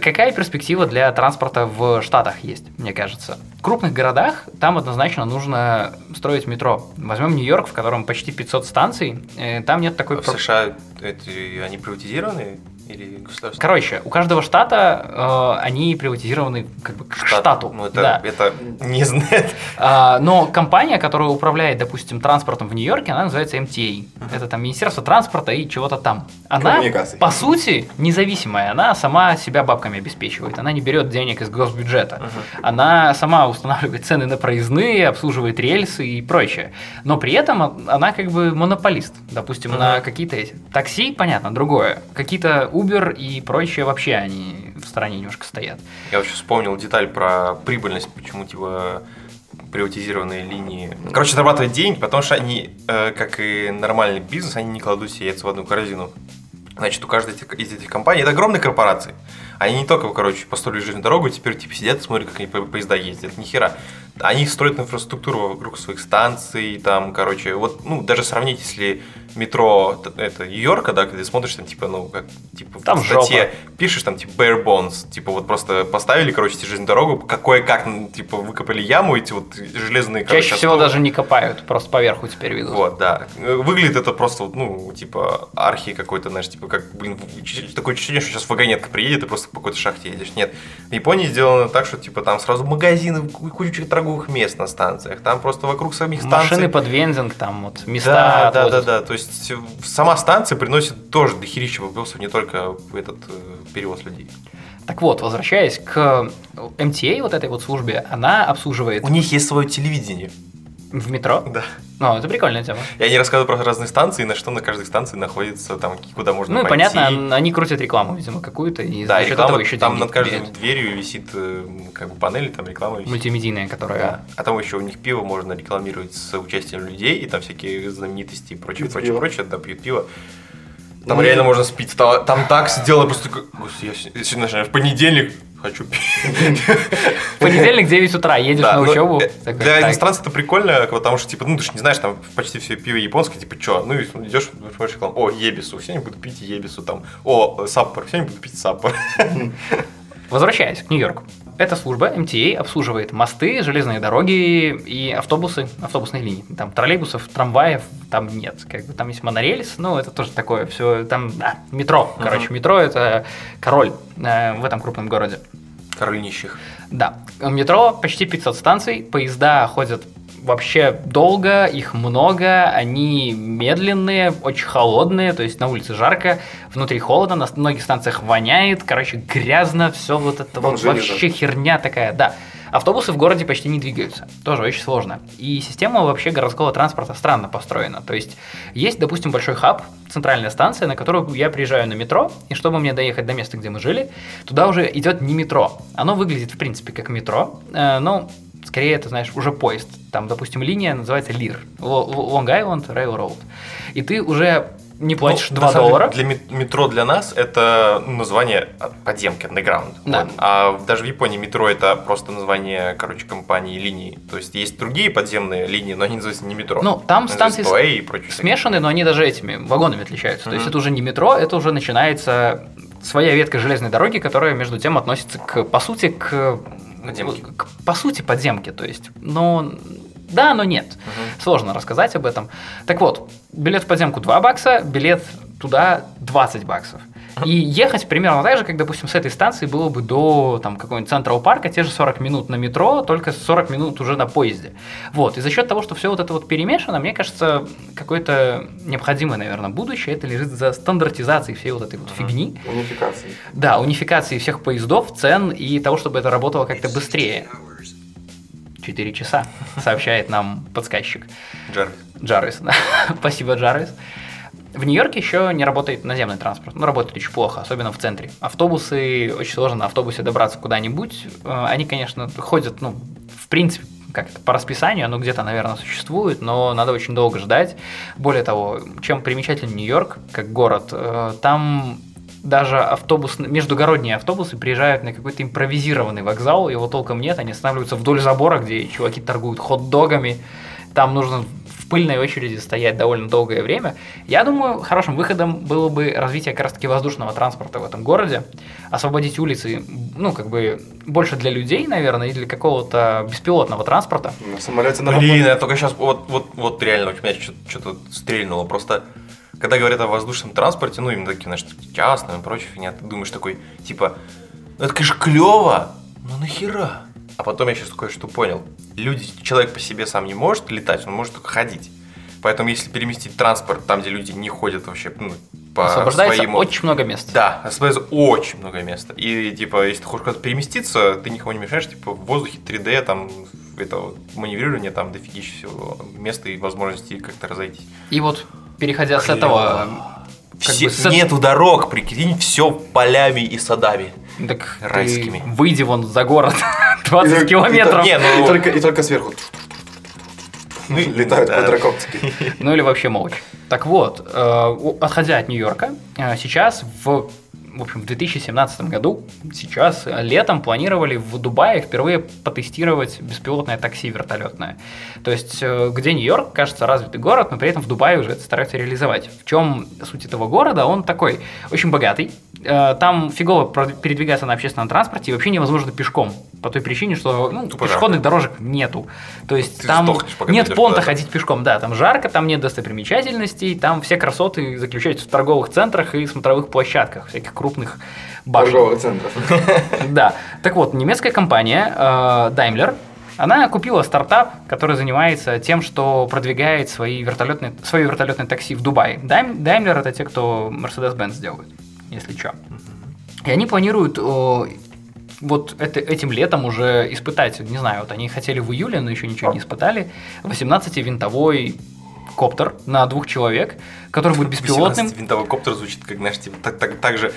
Какая перспектива для транспорта в Штатах есть, мне кажется? В крупных городах там однозначно нужно строить метро. Возьмем Нью-Йорк, в котором почти пятьсот станций, там нет такой... А в США это, они приватизированы или государственные? Короче, у каждого штата э, они приватизированы как бы к Штат, штату. Ну, это, да. Это не знает. А, но компания, которая управляет, допустим, транспортом в Нью-Йорке, она называется эм ти эй. Uh-huh. Это там Министерство транспорта и чего-то там. Она, по сути, независимая. Она сама себя бабками обеспечивает. Она не берет денег из госбюджета. Uh-huh. Она сама устанавливает цены на проездные, обслуживает рельсы и прочее. Но при этом она как бы монополист. Допустим, uh-huh. на какие-то эти такси, понятно, другое. Какие-то Uber и прочее вообще они в стороне немножко стоят. Я вообще вспомнил деталь про прибыльность, почему типа приватизированные линии. Короче, зарабатывать деньги, потому что они, как и нормальный бизнес, они не кладут все яйца в одну корзину. Значит, у каждой из этих компаний, это огромные корпорации. Они не только, короче, построили железную дорогу, теперь типа сидят, смотрят, как они по- поезда ездят. Нихера. Они строят инфраструктуру вокруг своих станций, там, короче, вот, ну, даже сравнить, если метро это Нью-Йорка, да, когда ты смотришь, там, типа, ну, как, типа, там в статье жопа. Пишешь, там, типа, bare bones, типа, вот просто поставили, короче, железную дорогу, кое-как, типа, выкопали яму, эти вот железные... Короче, чаще всего оттуда... даже не копают, просто поверху теперь ведут. Вот, да. Выглядит это просто, ну, типа, архи какой-то, знаешь, типа, как, блин, такое ощущение, что сейчас вагонетка приедет и просто по какой-то шахте едешь. Нет, в Японии сделано так, что, типа, там сразу магазины, куча торговых мест на станциях, там просто вокруг самих станций... Машины под вензинг, там, вот, места... Да, да, да, да, то есть сама станция приносит тоже дохерища вопросов, не только этот перевоз людей. Так вот, возвращаясь к эм ти эй, вот этой вот службе, она обслуживает... У них есть свое телевидение. В метро? Да. Ну, это прикольная тема. Я не рассказываю про разные станции, на что на каждой станции находится, там, куда можно ну, пойти. Ну, понятно, они крутят рекламу, видимо, какую-то, и да, за счет этого еще там над каждой берет. Дверью висит, как бы, панель, там реклама висит. Мультимедийная, которая... Да. А там еще у них пиво можно рекламировать с участием людей, и там всякие знаменитости и прочее, пьют прочее, пиво. прочее, да, пьют пиво. Там ну, реально можно спить. Там, там так сделано просто... Я сегодня в понедельник... Хочу пить. В понедельник девять утра едешь да, на учебу. Такой, для так. иностранцев это прикольно, потому что, типа, ну ты же не знаешь, там почти все пиво японское, типа, что? Ну, и идешь, смотришь рекламу, о, ебису, сегодня буду пить ебису, там, о, саппор, сегодня буду пить саппор. Возвращаясь к Нью-Йорку. Эта служба эм ти эй обслуживает мосты, железные дороги и автобусы, автобусные линии. Там троллейбусов, трамваев там нет. Как бы там есть монорельс, ну это тоже такое все. Там да, метро, uh-huh. короче, метро это король э, в этом крупном городе. Король нищих. Да. Метро почти пятьсот станций, поезда ходят вообще долго, их много, они медленные, очень холодные, то есть на улице жарко, внутри холодно, на многих станциях воняет, короче, грязно, все вот это вот вообще херня такая, да. Автобусы в городе почти не двигаются, тоже очень сложно. И система вообще городского транспорта странно построена. То есть есть, допустим, большой хаб, центральная станция, на которую я приезжаю на метро, и чтобы мне доехать до места, где мы жили, туда уже идет не метро. Оно выглядит, в принципе, как метро, но скорее, это, знаешь, уже поезд. Там, допустим, линия называется Лир. Long Island Railroad. И ты уже не платишь ну, два доллара. Для метро для нас это название подземки, underground. Да. А даже в Японии метро это просто название, короче, компании, линии. То есть есть другие подземные линии, но они называются не метро. Ну, там станции смешанные, но они даже этими вагонами отличаются. Mm-hmm. То есть это уже не метро, это уже начинается своя ветка железной дороги, которая между тем относится к, по сути, к... Подземки. По сути, подземки, то есть, но да, но нет. Угу. Сложно рассказать об этом. Так вот, билет в подземку два бакса, билет туда двадцать баксов. И ехать примерно так же, как, допустим, с этой станции было бы до там, какого-нибудь Централ парка, те же сорок минут на метро, только сорок минут уже на поезде. Вот. И за счет того, что все вот это вот перемешано, мне кажется, какое-то необходимое, наверное, будущее, это лежит за стандартизацией всей вот этой вот фигни. Унификации. Да, унификации всех поездов, цен и того, чтобы это работало как-то быстрее. Четыре часа, сообщает нам подсказчик. Джарвис. Джарвис, да. Спасибо, Джарвис. В Нью-Йорке еще не работает наземный транспорт, но работает очень плохо, особенно в центре. Автобусы, очень сложно на автобусе добраться куда-нибудь. Они, конечно, ходят, ну, в принципе, как-то по расписанию, оно где-то, наверное, существует, но надо очень долго ждать. Более того, чем примечателен Нью-Йорк как город, там даже автобус, междугородние автобусы приезжают на какой-то импровизированный вокзал, его толком нет, они останавливаются вдоль забора, где чуваки торгуют хот-догами, там нужно... пыльной очереди стоять довольно долгое время. Я думаю, хорошим выходом было бы развитие как раз-таки воздушного транспорта в этом городе, освободить улицы, ну, как бы, больше для людей, наверное, и для какого-то беспилотного транспорта. На самолете на Блин, я только сейчас, вот, вот, вот реально, у меня что-то стрельнуло. Просто, когда говорят о воздушном транспорте, ну, именно такие, знаешь, частные и прочее, фигня, ты думаешь такой, типа, ну, это, конечно, клево, но нахера? А потом я сейчас кое-что понял. Люди, человек по себе сам не может летать, он может только ходить. Поэтому если переместить транспорт там, где люди не ходят вообще, ну, по освобождается своему... очень много места. Да, освобождается очень много места. И, типа, если ты хочешь куда-то переместиться, ты никого не мешаешь, типа, в воздухе три дэ, там, этого маневрирования, там, дофигища всего места и возможности как-то разойтись. И вот, переходя Хлево. с этого... Все, бы, нету с... дорог, прикинь, все полями и садами. Так райскими. Ты выйди вон за город двадцать и, километров. И, и, не, ну... и, только, и только сверху. Ну, летают да. квадрокоптеры. Ну или вообще молча. Так вот, э, отходя от Нью-Йорка, э, сейчас в, в, общем, в две тысячи семнадцатом году, сейчас летом планировали в Дубае впервые потестировать беспилотное такси вертолетное. То есть, э, где Нью-Йорк, кажется, развитый город, но при этом в Дубае уже это стараются реализовать. В чем суть этого города? Он такой очень богатый. Э, там фигово передвигаться на общественном транспорте и вообще невозможно пешком. По той причине, что ну, пешеходных да. дорожек нету. То есть ты там нет понта да. ходить пешком. Да, там жарко, там нет достопримечательностей, там все красоты заключаются в торговых центрах и смотровых площадках, всяких крупных башен. Торговых центров. Да. Так вот, немецкая компания Daimler, она купила стартап, который занимается тем, что продвигает свои вертолетные, свое вертолетное такси в Дубае. Daimler – это те, кто Mercedes-Benz делают, если что. И они планируют... Вот это, этим летом уже испытать, не знаю, вот они хотели в июле, но еще ничего не испытали, восемнадцативинтовой коптер на двух человек, который будет беспилотным. восемнадцативинтовой коптер звучит, как, знаешь, типа, так, так, так же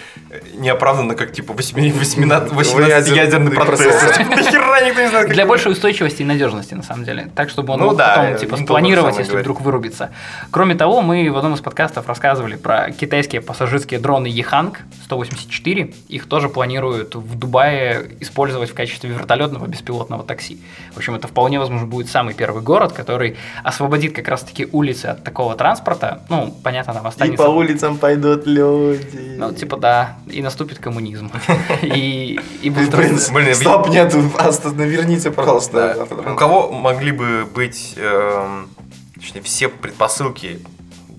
неоправданно, как, типа, восемнадцатиядерный процессор. Нахера никто не знает. Для большей устойчивости и надежности, на самом деле. Так, чтобы он мог потом, типа, спланировать, если вдруг вырубится. Кроме того, мы в одном из подкастов рассказывали про китайские пассажирские дроны Еханг сто восемьдесят четыре. Их тоже планируют в Дубае использовать в качестве вертолетного беспилотного такси. В общем, это вполне возможно будет самый первый город, который освободит как раз-таки улицы улицы от такого транспорта, ну, понятно, там останется... И по улицам пойдут люди. Ну, типа, да, и наступит коммунизм. И будет... Стоп, нет, верните, пожалуйста. У кого могли бы быть все предпосылки,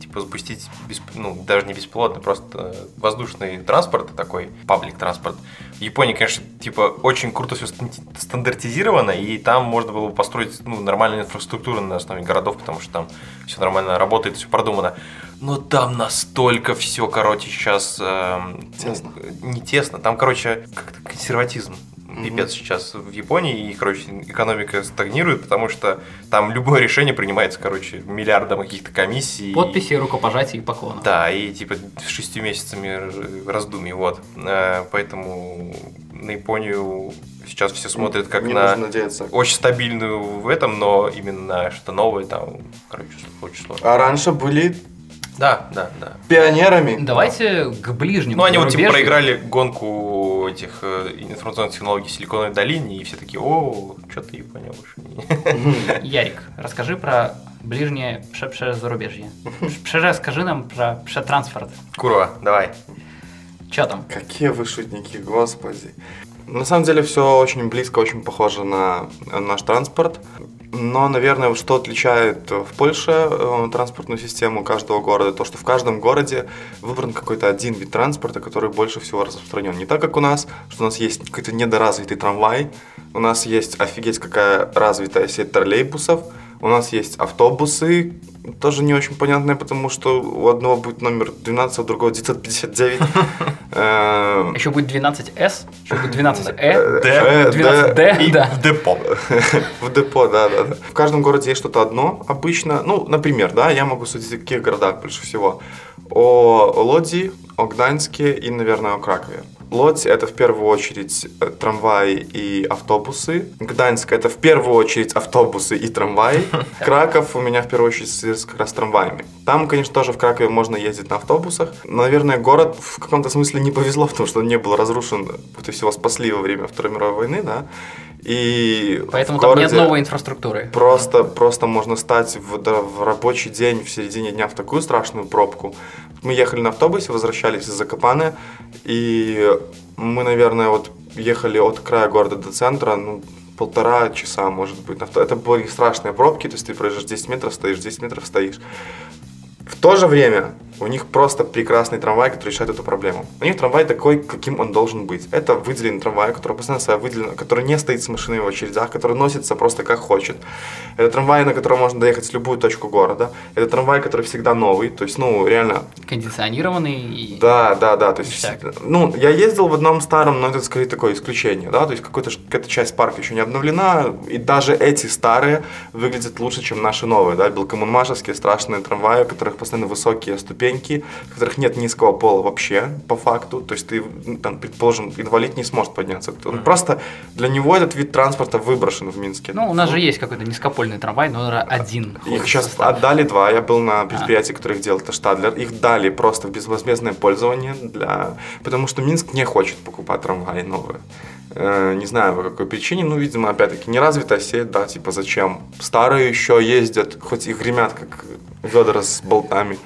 типа, запустить, ну, даже не беспилотный, просто воздушный транспорт такой, паблик-транспорт. В Японии, конечно, типа очень круто все стандартизировано, и там можно было бы построить, ну, нормальную инфраструктуру на основе городов, потому что там все нормально работает, все продумано. Но там настолько все, короче, сейчас э, тесно. не тесно. Там, короче, как-то консерватизм. Пипец mm-hmm. сейчас в Японии, и, короче, экономика стагнирует, потому что там любое решение принимается, короче, миллиардом каких-то комиссий. Подписи, и... рукопожатий и поклонов. Да, и типа шестью месяцами раздумий, вот. Поэтому на Японию сейчас все смотрят как Мне на очень стабильную в этом, но именно на что-то новое там, короче, очень сложно. А раньше были... Да, да, да. Пионерами. Давайте к ближнему. Ну, они вот типа проиграли гонку этих информационных технологий в Силиконовой долине, и все такие, о, что-то ты понял больше. Ярик, расскажи про ближнее пше-пше-зарубежье. Пше, расскажи нам про пше-трансферт. Курва, давай. Че там? Какие вы шутники, господи. На самом деле все очень близко, очень похоже на наш транспорт. Но, наверное, что отличает в Польше транспортную систему каждого города, то, что в каждом городе выбран какой-то один вид транспорта, который больше всего распространен. Не так, как у нас, что у нас есть какой-то недоразвитый трамвай, у нас есть офигеть какая развитая сеть троллейбусов, у нас есть автобусы, тоже не очень понятные, потому что у одного будет номер двенадцать, а у другого девятьсот пятьдесят девять. Еще будет двенадцать эс, еще будет двенадцать э, двенадцать дэ и в депо. В депо, да, да. В каждом городе есть что-то одно обычно. Ну, например, да, я могу судить о каких городах больше всего. О Лодзи, о Гданьске и, наверное, о Кракове. Лодзь – это в первую очередь трамваи и автобусы. Гданьск – это в первую очередь автобусы и трамваи. Краков у меня в первую очередь связан как раз с трамваями. Там, конечно, тоже в Кракове можно ездить на автобусах. Наверное, город в каком-то смысле не повезло, потому что он не был разрушен, то есть его спасли во время Второй мировой войны, да. И поэтому там нет новой инфраструктуры. Просто, просто можно стать в, да, в рабочий день, в середине дня в такую страшную пробку. Мы ехали на автобусе, возвращались из Закопана, и мы, наверное, вот ехали от края города до центра, ну, полтора часа, может быть. Это были страшные пробки, то есть ты проезжаешь десять метров, стоишь, десять метров, стоишь. В то же время у них просто прекрасный трамвай, который решает эту проблему. У них трамвай такой, каким он должен быть. Это выделенный трамвай, который постоянно себя выделен, который не стоит с машинами в очередях, который носится просто как хочет. Это трамвай, на котором можно доехать в любую точку города. Это трамвай, который всегда новый, то есть, ну, реально... Кондиционированный и... Да, да, да. То есть, ну, я ездил в одном старом, но это, скорее, такое исключение, да, то есть какой-то, какая-то часть парка еще не обновлена, и даже эти старые выглядят лучше, чем наши новые, да, белкомунмашевские страшные трамваи, у которых постоянно высокие ступени, в которых нет низкого пола вообще, по факту. То есть ты, там, предположим, инвалид не сможет подняться. Mm-hmm. Просто для него этот вид транспорта выброшен в Минске. Ну, у нас же есть какой-то низкопольный трамвай, но один. Их сейчас состав. Отдали два. Я был на предприятии, а. которое их делал, это Штадлер. Их дали просто в безвозмездное пользование, для... потому что Минск не хочет покупать трамваи новые. Не знаю, по какой причине, ну, видимо, опять-таки, неразвитая сеть, да, типа, зачем? Старые еще ездят, хоть их гремят, как ведра с болтами.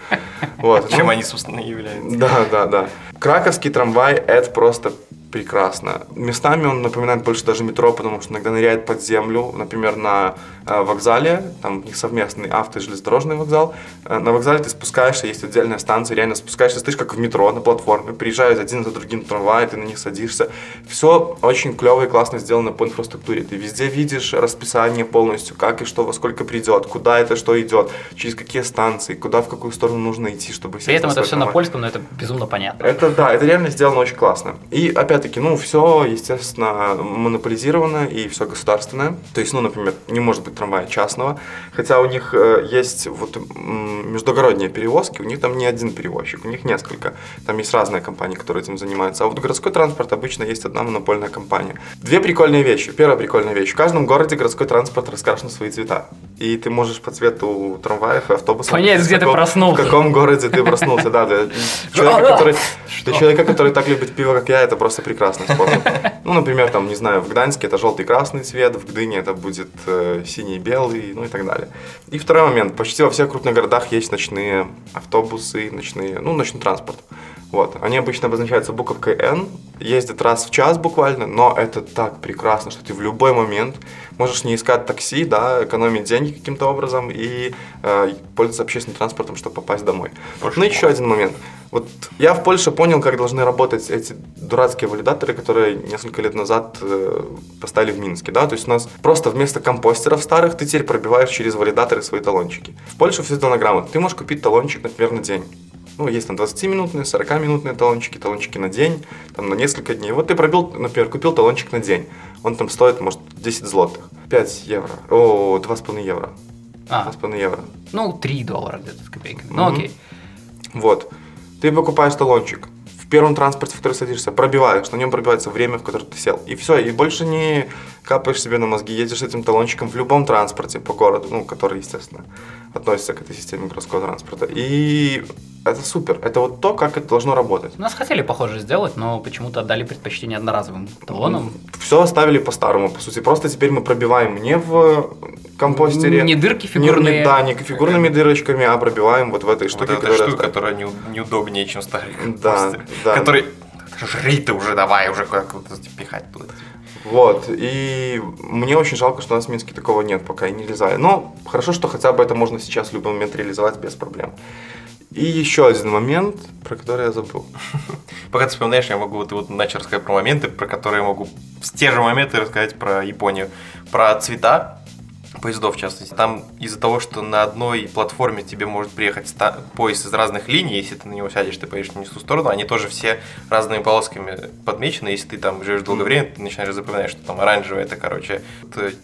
Вот. Чем ну, они, собственно, и являются. Да, да, да. Краковский трамвай – это просто прекрасно. Местами он напоминает больше даже метро, потому что иногда ныряет под землю. Например, на вокзале, там у них совместный авто- и железнодорожный вокзал. На вокзале ты спускаешься, есть отдельная станция, реально спускаешься, стоишь как в метро на платформе, приезжают один за другим трамвай, ты на них садишься. Все очень клево и классно сделано по инфраструктуре. Ты везде видишь расписание полностью, как и что, во сколько придет, куда это что идет, через какие станции, куда, в какую сторону нужно идти, чтобы... При этом это все трамвай. На польском, но это безумно понятно. Это да, это реально сделано очень классно. И опять таки, ну, все, естественно, монополизировано и все государственное. То есть, ну, например, не может быть трамвая частного, хотя у них э, есть вот м- междугородние перевозки, у них там не один перевозчик, у них несколько. Там есть разные компании, которые этим занимаются. А вот городской транспорт обычно есть одна монопольная компания. Две прикольные вещи. Первая прикольная вещь. В каждом городе городской транспорт раскрашен в свои цвета. и ты можешь по цвету трамваев и автобусов... Понять, где ты проснулся. В каком городе ты проснулся, да. Для человека, который так любит пиво, как я, это просто прекрасный способ. Ну, например, там, не знаю, в Гданьске это желтый и красный цвет, в Гдыне это будет синий и белый, ну и так далее. И второй момент. Почти во всех крупных городах есть ночные автобусы, ночные, ну, ночной транспорт. Вот. Они обычно обозначаются буковкой Н, ездят раз в час буквально, но это так прекрасно, что ты в любой момент можешь не искать такси, да, экономить деньги каким-то образом и э, пользоваться общественным транспортом, чтобы попасть домой. Польша. Ну и еще один момент. Вот я в Польше понял, как должны работать эти дурацкие валидаторы, которые несколько лет назад э, поставили в Минске, да, то есть у нас просто вместо компостеров старых ты теперь пробиваешь через валидаторы свои талончики. В Польше все сделано грамотно. Ты можешь купить талончик, например, на день. Ну, есть там двадцатиминутные, сорокаминутные талончики, талончики на день, там на несколько дней. Вот ты пробил, например, купил талончик на день. Он там стоит, может, десять злотых, пять евро, о, два с половиной евро. А. два с половиной евро. Ну, три доллара где-то с копейками, ну, mm-hmm. окей. Вот, ты покупаешь талончик, в первом транспорте, в который садишься, пробиваешь, на нем пробивается время, в которое ты сел. И все, и больше не капаешь себе на мозги, едешь с этим талончиком в любом транспорте по городу, ну, который, естественно, относится к этой системе городского транспорта. И... это супер. Это вот то, как это должно работать. Нас хотели похоже сделать, но почему-то отдали предпочтение одноразовым талонам. Все оставили по-старому, по сути. Просто теперь мы пробиваем не в компостере. Не дырки фигурные. Не, да, не фигурными дырочками, а пробиваем вот в этой штуке. Вот эта штука, это... которая не, неудобнее, чем старый компостер. Да, да. Который... жри ты уже, давай, уже куда-то пихать туда. Вот, и мне очень жалко, что у нас в Минске такого нет, пока и не реализовали. Но хорошо, что хотя бы это можно сейчас в любой момент реализовать без проблем. И еще один момент, про который я забыл. Пока ты вспоминаешь, я могу, ты вот начал рассказать про моменты, про которые я могу в те же моменты рассказать про Японию. Про цвета поездов, в частности. Там из-за того, что на одной платформе тебе может приехать поезд из разных линий, если ты на него сядешь, ты поедешь не в ту сторону, они тоже все разными полосками подмечены. Если ты там живешь долгое время, ты начинаешь запоминать, что там оранжевое, это, короче,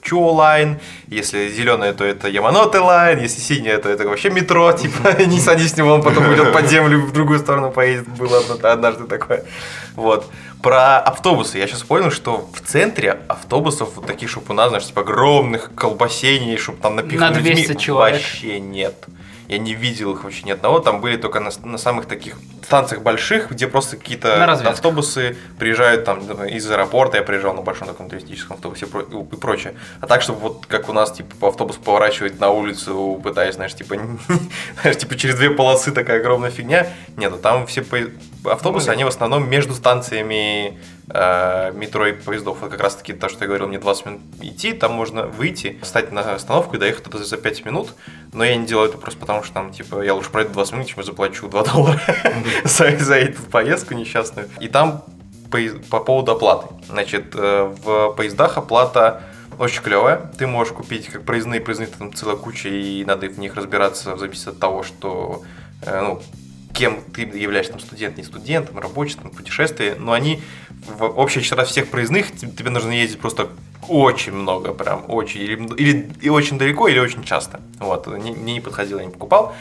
Чо-лайн, если зеленое, то это Яманоте-лайн, если синее, то это вообще метро, типа, не садись с него, он потом уйдет под землю, в другую сторону поедет, было однажды такое. Вот. Про автобусы. Я сейчас понял, что в центре автобусов вот таких, чтобы у нас, знаешь, типа огромных колбасений, чтобы там напихнуть на двести человек. Вообще нет. Я не видел их вообще ни одного. Там были только на, на самых таких станциях больших, где просто какие-то автобусы приезжают там из аэропорта. Я приезжал на большом таком туристическом автобусе и прочее. А так, чтобы вот как у нас, типа, автобус поворачивает на улицу, пытаясь, знаешь, типа, знаешь, типа через две полосы такая огромная фигня. Нет, а там все автобусы, они в основном между станциями метро и поездов. Это как раз таки то, что я говорил, мне двадцать минут идти, там можно выйти, встать на остановку и доехать туда за пять минут. Но я не делаю это просто потому, что там, типа, я лучше пройду двадцать минут, чем я заплачу два доллара за, за эту поездку несчастную. И там по, по поводу оплаты. Значит, в поездах оплата очень клевая. Ты можешь купить как проездные, проездные там целая куча, и надо в них разбираться в зависимости от того, что, ну, кем ты являешься, там, студент, не студент, там, рабочий, там, путешествие, но они в общая частота всех проездных, тебе нужно ездить просто очень много, прям очень, или, или и очень далеко, или очень часто. Вот, мне не подходило, я не покупал.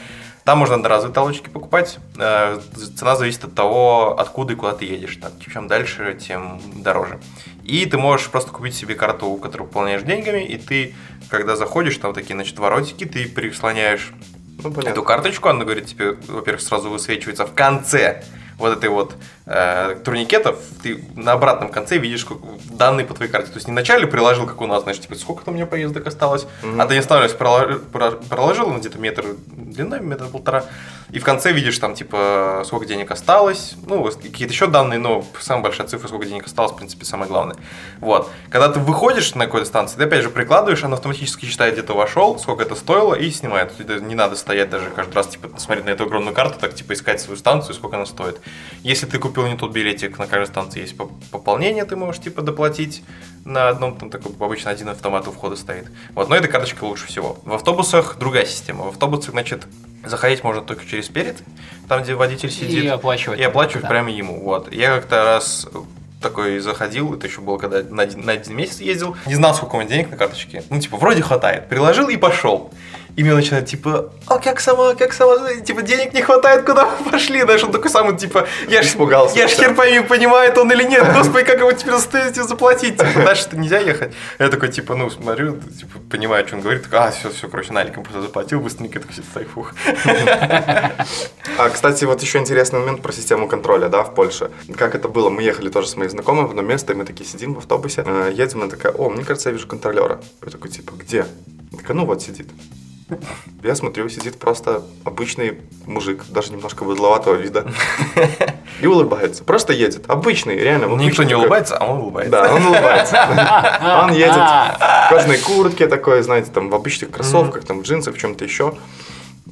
Там можно одноразовые талончики покупать, цена зависит от того, откуда и куда ты едешь, так, чем дальше, тем дороже. И ты можешь просто купить себе карту, которую пополняешь деньгами, и ты, когда заходишь, там такие, значит, воротики, ты прислоняешь, ну, эту карточку, она говорит тебе, во-первых, сразу высвечивается в конце вот этой вот э, турникетов, ты на обратном конце видишь данные по твоей карте. То есть не вначале приложил, как у нас, значит, типа, сколько-то у меня поездок осталось, mm-hmm. а ты не останавливаешься, проложил, проложил ну, где-то метр длиной, метр полтора, и в конце видишь там, типа, сколько денег осталось, ну, какие-то еще данные, но самая большая цифра, сколько денег осталось, в принципе, самое главное. Вот. Когда ты выходишь на какой-то станции, ты опять же прикладываешь, она автоматически считает, где ты вошел, сколько это стоило, и снимает. Не надо стоять даже каждый раз, типа, смотреть на эту огромную карту, так, типа, искать свою станцию, сколько она стоит. Если ты купил не тот билетик, на каждой станции есть пополнение, ты можешь, типа, доплатить на одном, там такой обычно один автомат у входа стоит. Вот, но эта карточка лучше всего. В автобусах другая система. В автобусах, значит, заходить можно только через перед, там, где водитель сидит. И оплачивать. И оплачивать да. прямо ему, вот. Я как-то раз такой заходил, это еще было, когда на один, на один месяц ездил, не знал, сколько у меня денег на карточке. Ну, типа, вроде хватает. Приложил и пошел. И мне начинает, типа, а как сама, как сама, типа, денег не хватает, куда мы пошли? Знаешь, он такой самый, типа, я ж, испугался, я ж хер пойми, понимает он или нет, господи, как его теперь заставить заплатить? Типа, дальше-то нельзя ехать. Я такой, типа, ну, смотрю, типа, понимаю, о чем он говорит, такой, а, все, все, короче, наликом просто заплатил, быстренько, такой, стай, фух. А, кстати, вот еще интересный момент про систему контроля, да, в Польше. Как это было? Мы ехали тоже с моей знакомой в одно место, и мы такие сидим в автобусе, едем, она такая, о, мне кажется, я вижу контролера. Я такой, типа, где? Она такая, ну, вот сидит. Я смотрю, сидит просто обычный мужик, даже немножко вызловатого вида, и улыбается. Просто едет. Обычный, реально. Обычный. Никто не улыбается, а он улыбается. Да, он улыбается. Он едет в кожаной куртке такой, знаете, там в обычных кроссовках, там в джинсах, в чем-то еще.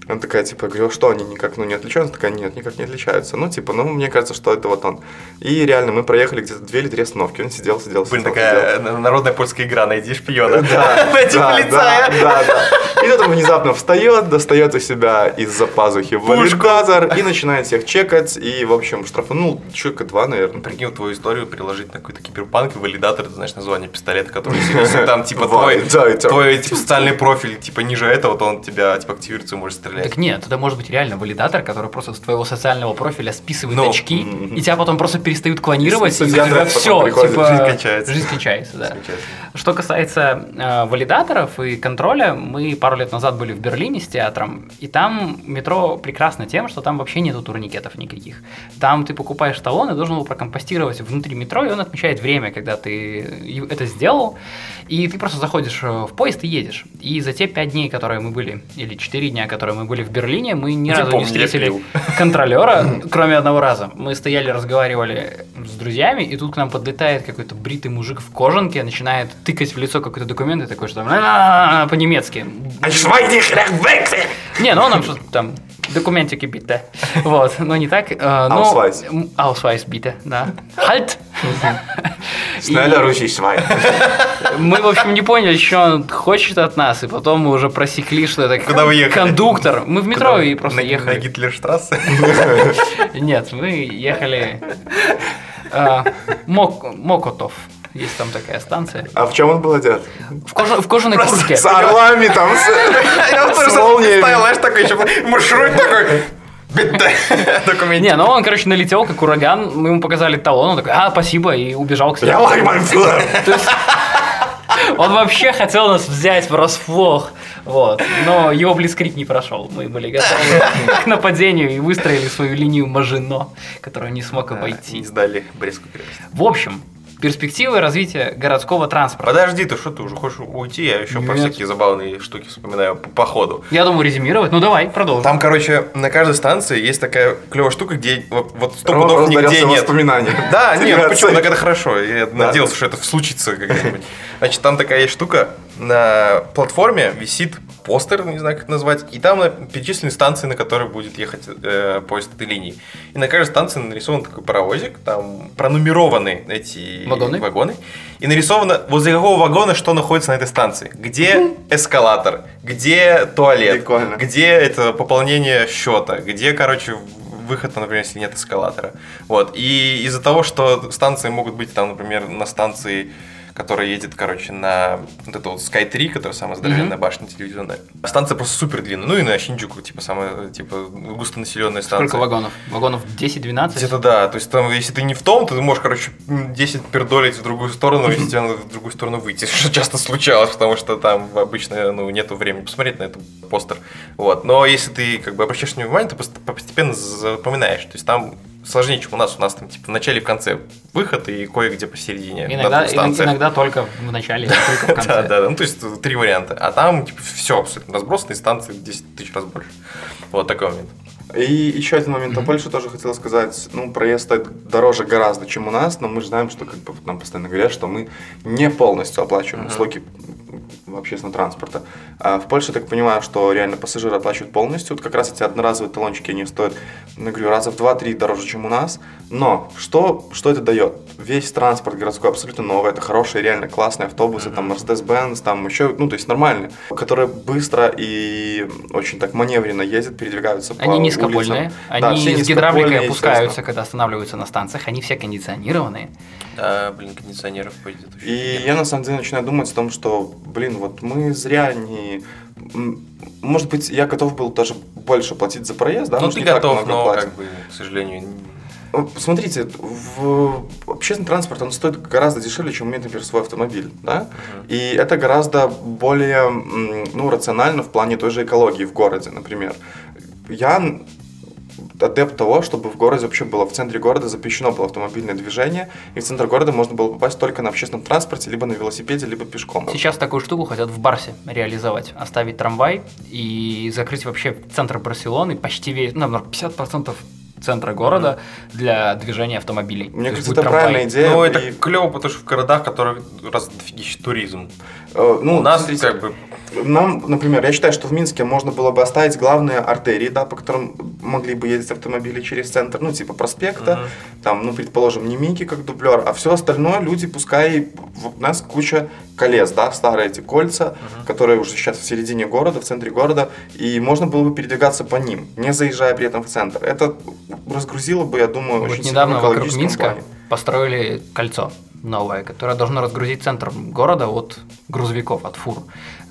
Она такая, типа, говорю, что они никак, ну, не отличаются? Она такая, нет, никак не отличаются. Ну, типа, ну, мне кажется, что это вот он. И реально, мы проехали где-то две или три остановки. Он сидел, сидел, сидел. Блин, такая сидел. Народная польская игра, найди шпиона. Да, найди полицая. Да, да. И тут он внезапно встает, достает у себя из-за пазухи валидатор и начинает всех чекать. И, в общем, штрафанул человека два, наверное. Прикинь, твою историю приложить на какой-то киберпанк и валидатор, ты знаешь, название пистолета, который сидит там, типа, твой социальный профиль, типа, ниже этого, то он тебя, типа, активируется и может стрелять. Так нет, это может быть реально валидатор, который просто с твоего социального профиля списывает Но. очки, mm-hmm. и тебя потом просто перестают клонировать, и, и тебя все, типа, жизнь кончается. Жизнь кончается, да. Что касается э, валидаторов и контроля, мы пару лет назад были в Берлине с театром, и там метро прекрасно тем, что там вообще нету турникетов никаких. Там ты покупаешь талон и должен его прокомпостировать внутри метро, и он отмечает время, когда ты это сделал, и ты просто заходишь в поезд и едешь. И за те пять дней, которые мы были, или четыре дня, которые мы Мы были в Берлине, мы ни разу не встретили контролера, кроме одного раза. Мы стояли, разговаривали с друзьями, и тут к нам подлетает какой-то бритый мужик в кожанке, начинает тыкать в лицо какой-то документ и такой, что там по-немецки. Не, ну он нам что-то там... Документики бита. Вот, но не так. Ausweis. Ausweis бита, да. Halt! Schnell ручей свай. Мы, в общем, не поняли, что он хочет от нас, и потом мы уже просекли, что это кондуктор. Мы в метро и просто ехали. На Гитлерштрассе? Нет, мы ехали... Мокотов. Есть там такая станция. А в чем он был одет? В, кожа... в кожаной просто куртке. С орлами там, с молнией. Стайлаш такой еще, маршрут такой. Не, ну он, короче, налетел, как ураган. Мы ему показали талон, он такой, а, спасибо, и убежал к себе. Он вообще хотел нас взять врасплох. Вот. Но его блицкрик не прошел. Мы были готовы к нападению и выстроили свою линию Мажино, которую не смог обойти. Не сдали Брестскую крепость. В общем, перспективы развития городского транспорта. Подожди, ты что, ты уже хочешь уйти? Я еще Нет. про всякие забавные штуки вспоминаю по, по ходу. Я думаю резюмировать. Ну давай, продолжим. Там, короче, на каждой станции есть такая клевая штука, где вот сто пудов нигде нет. Да, нет, ну почему? Так это хорошо. Я надеялся, что это случится когда-нибудь. Значит, там такая есть штука. На платформе висит постер, не знаю, как это назвать, и там перечислены станции, на которые будет ехать э, поезд этой линии. И на каждой станции нарисован такой паровозик, там пронумерованы эти вагоны, вагоны и нарисовано, возле какого вагона что находится на этой станции. Где эскалатор, где туалет, Прикольно. где это пополнение счета, где, короче, выход, например, если нет эскалатора. Вот. И из-за того, что станции могут быть, там, например, на станции... Которая едет, короче, на вот эту вот Скай три, которая самая здоровенная mm-hmm. башня телевизионная. Станция просто супер длинная. Ну и на Шинджуку, типа, самая типа, густонаселенная станция. Сколько вагонов? Вагонов десять-двенадцать? Где-то да. То есть, там, если ты не в том, то ты можешь, короче, десять пердолить в другую сторону, и тебе надо в другую сторону выйти. Что часто случалось, потому что там обычно ну, нету времени посмотреть на этот постер. Вот. Но если ты как бы обращаешь внимание, ты постепенно запоминаешь. То есть, там... Сложнее, чем у нас. У нас там типа в начале и в конце выход, и кое-где посередине. Иногда, иногда только в начале, только в конце. Да, да, да. Ну, то есть три варианта. А там типа все абсолютно разбросано, и станции в десять тысяч раз больше. Вот такой момент. И еще один момент о Польше тоже хотел сказать. Ну, проезд стоит дороже гораздо, чем у нас, но мы же знаем, что как бы нам постоянно говорят, что мы не полностью оплачиваем услуги общественного транспорта. А в Польше, я так понимаю, что реально пассажиры оплачивают полностью. Вот как раз эти одноразовые талончики, они стоят, ну, говорю, раза в два-три дороже, чем у нас. Но что, что это дает? Весь транспорт городской абсолютно новый. Это хорошие, реально классные автобусы, там Mercedes-Benz, там еще, ну, то есть нормальные, которые быстро и очень так маневренно ездят, передвигаются они по улицам. Они низкопольные, они с гидравликой опускаются, когда останавливаются на станциях, они все кондиционированные. Да, блин, кондиционеров пойдет. И я на самом деле начинаю думать о том, что, блин, вот мы зря не может быть, я готов был даже больше платить за проезд, да? Ну, ты готов, но, платим. Как бы, к сожалению... Смотрите, в... общественный транспорт, он стоит гораздо дешевле, чем иметь, например, свой автомобиль, да? Uh-huh. И это гораздо более, ну, рационально в плане той же экологии в городе, например. Я... адепт того, чтобы в городе вообще было, в центре города запрещено было автомобильное движение, и в центр города можно было попасть только на общественном транспорте, либо на велосипеде, либо пешком. Сейчас такую штуку хотят в Барсе реализовать, оставить трамвай и закрыть вообще центр Барселоны, почти весь, ну, пятьдесят процентов центра города mm-hmm. для движения автомобилей. Мне кажется, это трамвай. Правильная идея. Ну, это и... клево, потому что в городах, в которых раз дофигища туризм. Э, ну, у нас смотрите, как бы... Нам, например, я считаю, что в Минске можно было бы оставить главные артерии, да, по которым могли бы ездить автомобили через центр, ну, типа проспекта, mm-hmm. там, ну, предположим, не Мики как дублер, а все остальное люди, пускай у нас куча колец, да, старые эти кольца, mm-hmm. которые уже сейчас в середине города, в центре города, и можно было бы передвигаться по ним, не заезжая при этом в центр. Это разгрузило бы, я думаю, вот очень сильно в экологическом Минска плане. Построили кольцо новое, которое должно разгрузить центр города от грузовиков, от фур.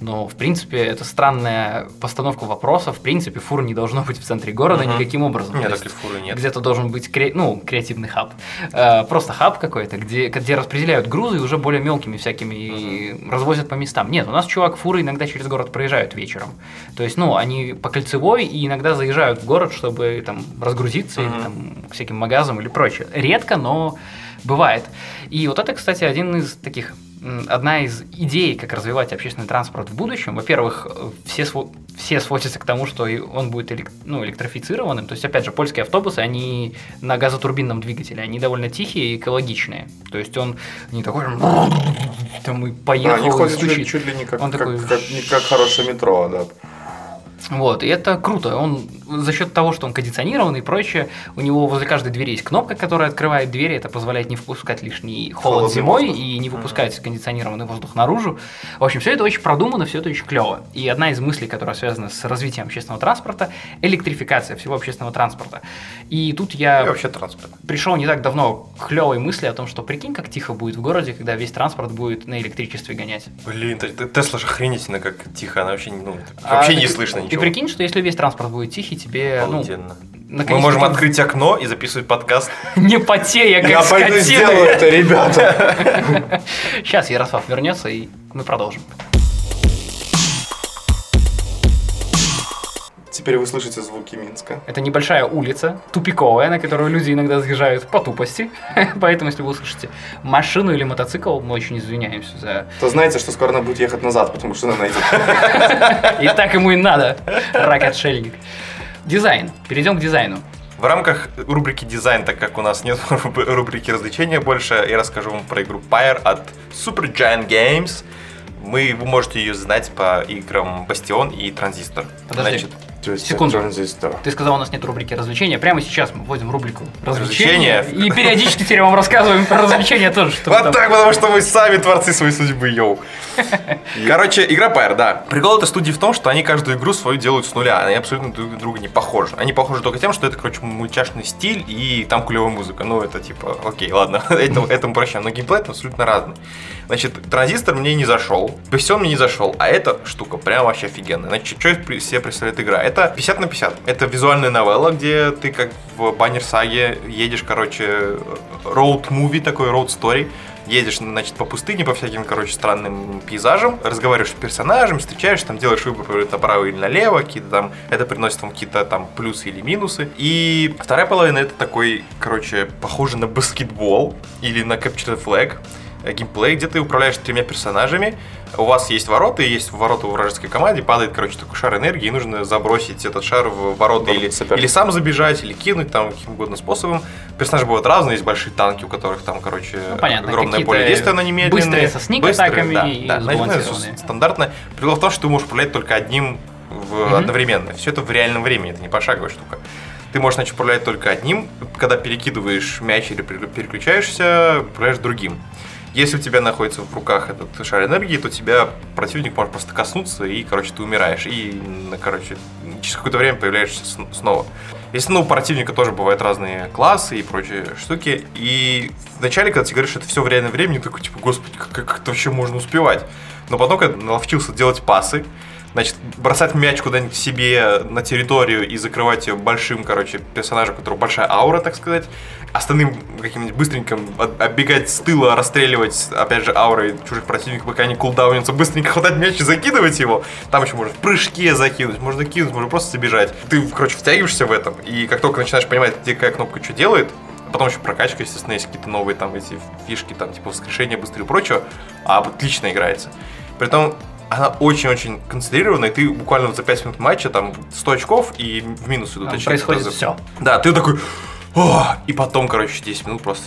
Но, в принципе, это странная постановка вопроса. В принципе, фур не должно быть в центре города uh-huh. никаким образом. Нет, так и фуры нет. Где-то должен быть кре... ну, креативный хаб. Э, просто хаб какой-то, где, где распределяют грузы и уже более мелкими всякими uh-huh. развозят по местам. Нет, у нас, чувак, фуры иногда через город проезжают вечером. То есть, ну, они по кольцевой и иногда заезжают в город, чтобы там разгрузиться uh-huh. или, там, к всяким магазам или прочее. Редко, но бывает. И вот это, кстати, один из таких... Одна из идей, как развивать общественный транспорт в будущем, во-первых, все, св... все сводятся к тому, что он будет элек... ну, электрифицированным. То есть, опять же, польские автобусы, они на газотурбинном двигателе, они довольно тихие и экологичные. То есть, он не такой... Там и поехал, да, они ходят чуть, чуть ли не как, он как, такой... как, не как хорошее метро, да. Вот, и это круто. Он за счет того, что он кондиционирован и прочее, у него возле каждой двери есть кнопка, которая открывает двери. Это позволяет не впускать лишний холод, холод зимой воздух. И не выпускать mm-hmm. кондиционированный воздух наружу. В общем, все это очень продумано, все это очень клево. И одна из мыслей, которая связана с развитием общественного транспорта, электрификация всего общественного транспорта. И тут я и вообще транспорт. Пришел не так давно к клевой мысли о том, что прикинь, как тихо будет в городе, когда весь транспорт будет на электричестве гонять. Блин, Тесла же охренительно как тихо, она вообще, ну, вообще а, не слышно ничего. Ты прикинь, что если весь транспорт будет тихий, тебе, ну, мы можем открыть окно и записывать подкаст. Не потея, как скотина. Я пойду сделаю это, ребята. Сейчас Ярослав вернется, и мы продолжим. Теперь вы слышите звуки Минска. Это небольшая улица, тупиковая, на которую люди иногда заезжают по тупости. Поэтому, если вы услышите машину или мотоцикл, мы очень извиняемся за... То знаете, что скоро она будет ехать назад, потому что она найдет. И так ему и надо, рак-отшельник. Дизайн. Перейдем к дизайну. В рамках рубрики «Дизайн», так как у нас нет рубрики «Развлечения» больше, я расскажу вам про игру Pyre от Supergiant Games. Мы, вы можете ее знать по играм «Бастион» и «Транзистор». Подожди. Значит, секунду. Транзистор. Ты сказал, у нас нет рубрики развлечения. Прямо сейчас мы вводим рубрику развлечения. развлечения. И периодически теперь вам рассказываем про развлечения тоже. Вот так, потому что мы сами творцы своей судьбы, йоу. Короче, игра Pyre, да. Прикол этой студии в том, что они каждую игру свою делают с нуля. Они абсолютно друг на друга не похожи. Они похожи только тем, что это, короче, мультяшный стиль и там клевая музыка. Ну, это типа, окей, ладно, этому прощаем. Но геймплей там абсолютно разный. Значит, транзистор мне не зашел. Бастион мне не зашел. А эта штука прям вообще офигенная. Значит, что из себя представляет игра? Это пятьдесят на пятьдесят. Это визуальная новелла, где ты как в баннер-саге едешь, короче, роуд-муви, такой роуд-стори. Едешь, значит, по пустыне, по всяким, короче, странным пейзажам, разговариваешь с персонажем, встречаешь, там делаешь выбор направо или налево, какие-то там, это приносит вам какие-то там плюсы или минусы. И вторая половина это такой, короче, похоже на баскетбол или на Capture the Flag геймплей, где ты управляешь тремя персонажами. У вас есть ворота, и есть ворота в вражеской команде, падает, короче, такой шар энергии, и нужно забросить этот шар в ворота или, или сам забежать, или кинуть там каким угодно способом. Персонажи бывают разные, есть большие танки, у которых там, короче, ну, понятно, огромное поле действия, но немедленные. Быстрые, со сник-атаками да, и да, сбалансированные. Стандартно. Прикол в том, что ты можешь управлять только одним в... mm-hmm. одновременно. Все это в реальном времени, это не пошаговая штука. Ты можешь, значит, управлять только одним, когда перекидываешь мяч или переключаешься, управляешь другим. Если у тебя находится в руках этот шар энергии, то тебя противник может просто коснуться, и, короче, ты умираешь. И, короче, через какое-то время появляешься снова. Если, ну, у противника тоже бывают разные классы и прочие штуки. И вначале, когда ты говоришь, что это все в реальном времени, ты такой, типа, господи, как, как это вообще можно успевать? Но потом, когда наловчился делать пасы, Значит, бросать мяч куда-нибудь себе на территорию и закрывать ее большим, короче, персонажем, у которого большая аура, так сказать. Остальным каким-нибудь быстренько оббегать с тыла, расстреливать, опять же, аурой чужих противников, пока они кулдаунятся, быстренько хватать мяч и закидывать его. Там еще можно в прыжке закинуть, можно кинуть, можно просто забежать. Ты, короче, втягиваешься в этом, и как только начинаешь понимать, где какая кнопка что делает, потом еще прокачка, естественно, есть какие-то новые там эти фишки, там, типа воскрешения быстрее и прочего, а отлично играется. Притом она очень-очень концентрированная, и ты буквально за пять минут матча там сто очков и в минус идут очки. Происходит все. Да, ты такой... О! И потом, короче, десять минут просто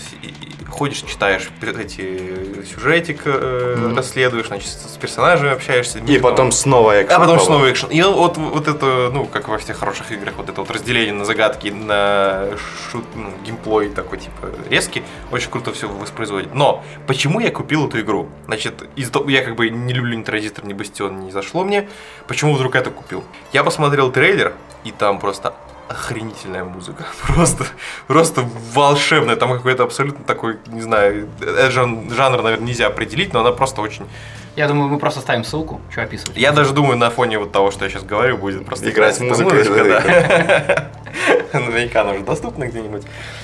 ходишь, читаешь эти сюжетик, э, mm-hmm. расследуешь, значит, с персонажами общаешься. И потом снова экшен. А потом по-моему. снова экшен. И ну, вот, вот это, ну, как во всех хороших играх, вот это вот разделение на загадки, на шут, ну, геймплей такой, типа, резкий, очень круто все воспроизводит. Но почему я купил эту игру? Значит, из-за того, я как бы не люблю ни Транзистор, ни Бастион, не зашло мне. Почему вдруг это купил? Я посмотрел трейлер, и там просто... охренительная музыка. Просто, просто волшебная. Там какой-то абсолютно такой, не знаю, жанр, жанр, наверное, нельзя определить, но она просто очень... Я думаю, мы просто ставим ссылку, что описывать. Я даже думаю, на фоне вот того, что я сейчас говорю, будет просто играть музыка. Наверняка она уже доступна где-нибудь.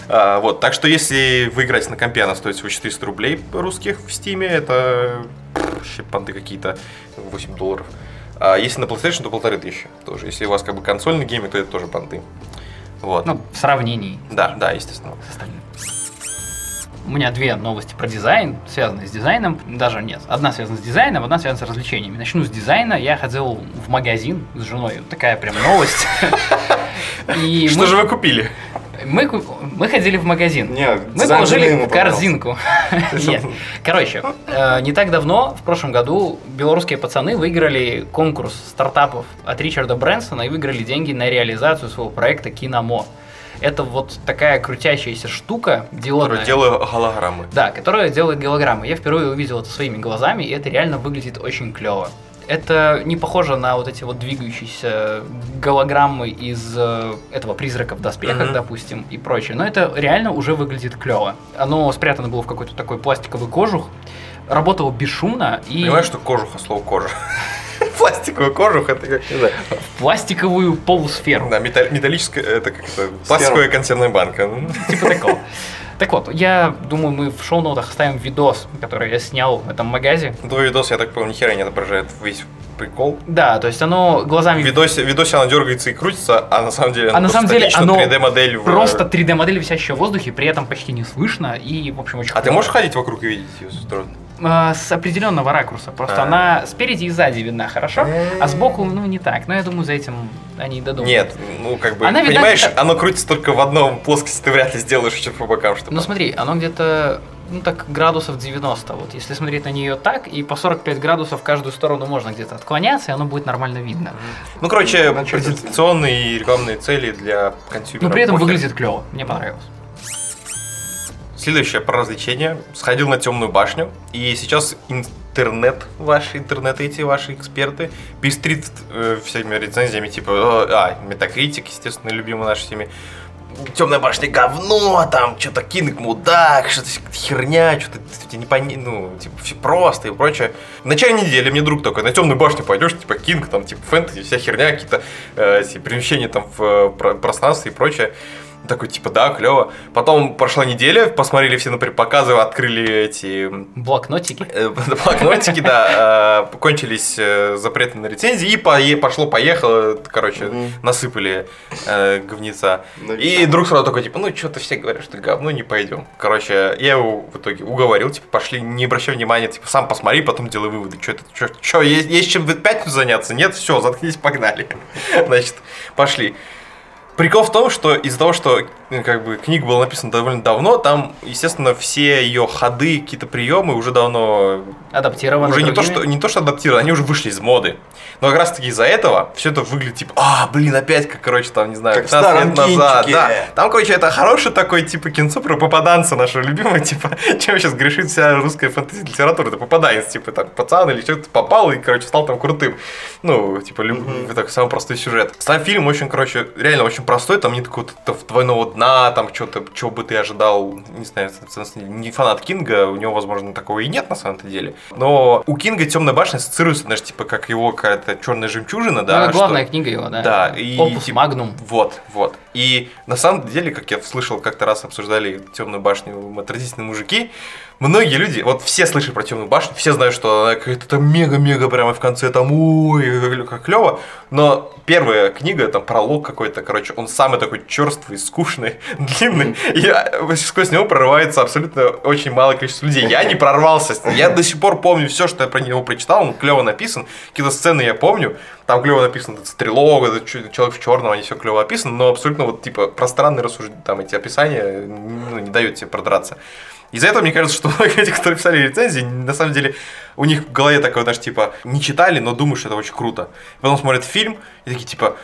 Вот, так что если вы играете на компе, она стоит всего четыреста рублей русских в Стиме. Это щепанты какие-то, восемь долларов. А если на PlayStation, то полторы тысячи тоже. Если у вас как бы консольный гейминг, то это тоже понты. Вот. Ну, в сравнении. Да, да, естественно. С остальным. У меня две новости про дизайн, связанные с дизайном. Даже нет. Одна связана с дизайном, одна связана с развлечениями. Начну с дизайна. Я ходил в магазин с женой. Такая прям новость. Что же вы купили? Мы, мы ходили в магазин. Нет, мы положили корзинку. Нет. Короче, э, не так давно, в прошлом году, белорусские пацаны выиграли конкурс стартапов от Ричарда Брэнсона и выиграли деньги на реализацию своего проекта «Киномо». Это вот такая крутящаяся штука, диодная. Которую делаю голограммы. Да, которая делает голограммы. Я впервые увидел это своими глазами, и это реально выглядит очень клево. Это не похоже на вот эти вот двигающиеся голограммы из этого призрака в доспехах, mm-hmm. допустим, и прочее. Но это реально уже выглядит клево. Оно спрятано было в какой-то такой пластиковый кожух, работало бесшумно и... Понимаешь, что кожух, а слово кожа? Пластиковый кожух, это как, не знаю. Пластиковую полусферу. Да, металлическая, это как-то пластиковая консервная банка. Типа такого. Так вот, я думаю, мы в шоу-ноутах оставим видос, который я снял в этом магазе. Твой видос, я так понял, нихера не отображает весь прикол. Да, то есть оно глазами... В видосе, видосе оно дергается и крутится, а на самом деле оно а на самом деле оно три дэ-модель. В... Просто три дэ-модель, висящая в воздухе, при этом почти не слышно и, в общем, очень... А круто. Ты можешь ходить вокруг и видеть ее со стороны? С определенного ракурса. Просто А-а-а. она спереди и сзади видна хорошо, а сбоку, ну, не так. Но я думаю, за этим они и додумают. Нет, ну, как бы, она, понимаешь, видна... оно крутится только в одном плоскости, ты вряд ли сделаешь еще по бокам что-то. Ну, смотри, оно где-то, ну, так, градусов девяносто. Вот, если смотреть на нее так, и по сорок пять градусов в каждую сторону можно где-то отклоняться, и оно будет нормально видно. Ну, короче, презентационные и рекламные цели для консюмера. Но при этом выглядит клево, мне понравилось. Следующее про развлечения. Сходил на Темную башню, и сейчас интернет, ваши интернеты, эти ваши эксперты, пестрит э, всеми рецензиями, типа, а, Метакритик, естественно, любимый наш всеми. Темная башня говно, там, что-то Кинг мудак, что-то херня, что-то не понятно, ну, типа, все просто и прочее. В начале недели мне друг такой, на Темную башню пойдешь, типа, Кинг, там, типа, фэнтези, вся херня, какие-то э, перемещения там в э, пространстве и прочее. Такой, типа, да, клево. Потом прошла неделя, посмотрели все, например, показы, открыли эти... Блокнотики. Блокнотики, да. Кончились запреты на рецензии, и пошло-поехало, короче, насыпали говнеца. И друг сразу такой, типа, ну, что-то все говорят, что говно, не пойдем. Короче, я его в итоге уговорил, типа, пошли, не обращай внимания, типа, сам посмотри, потом делай выводы. Что это, что, есть чем пять заняться? Нет, все, заткнись, погнали. Значит, пошли. Прикол в том, что из-за того, что как бы, книга была написана довольно давно, там, естественно, все ее ходы, какие-то приемы уже давно адаптированы. Уже не то, что, не то, что адаптированы, они уже вышли из моды. Но как раз-таки из-за этого все это выглядит типа, а, блин, опять, как, короче, там, не знаю, как пятнадцать лет назад. Да. Там, короче, это хорошее такое, типа, кинцо про попаданца нашего любимого, типа, чем сейчас грешит вся русская фэнтези-литература. Это попаданец, типа, там, пацан или что-то попал и, короче, стал там крутым. Ну, типа, люб... mm-hmm. это самый простой сюжет. Сам фильм очень, короче, реально очень простой, там нет какого-то двойного дна, одна, там, чего-то, чего бы ты ожидал, не знаю, не фанат Кинга, у него, возможно, такого и нет на самом-то деле. Но у Кинга «Темная башня» ассоциируется, знаешь, типа, как его какая-то черная жемчужина, да. Ну, главная что... книга его, да. Да. И, Opus типа, Magnum. Вот, вот. И на самом деле, как я слышал, как-то раз обсуждали «Темную башню» «Отвратительные мужики», многие люди, вот все слышали про «Темную башню», все знают, что она какая-то там мега-мега прямо в конце там, ой, как клево, но первая книга, там пролог какой-то, короче, он самый такой черствый, скучный, длинный, и сквозь него прорывается абсолютно очень малое количество людей. Я не прорвался, я до сих пор помню все, что я про него прочитал, он клево написан, какие-то сцены я помню, там клево написано, это стрелок, это человек в черном, они все клево описаны, но абсолютно вот типа пространные рассуждения, там эти описания, ну, не дают тебе продраться. Из-за этого, мне кажется, что многие эти, которые писали рецензии, на самом деле, у них в голове такое, даже типа, не читали, но думают, что это очень круто. Потом смотрят фильм и такие, типа,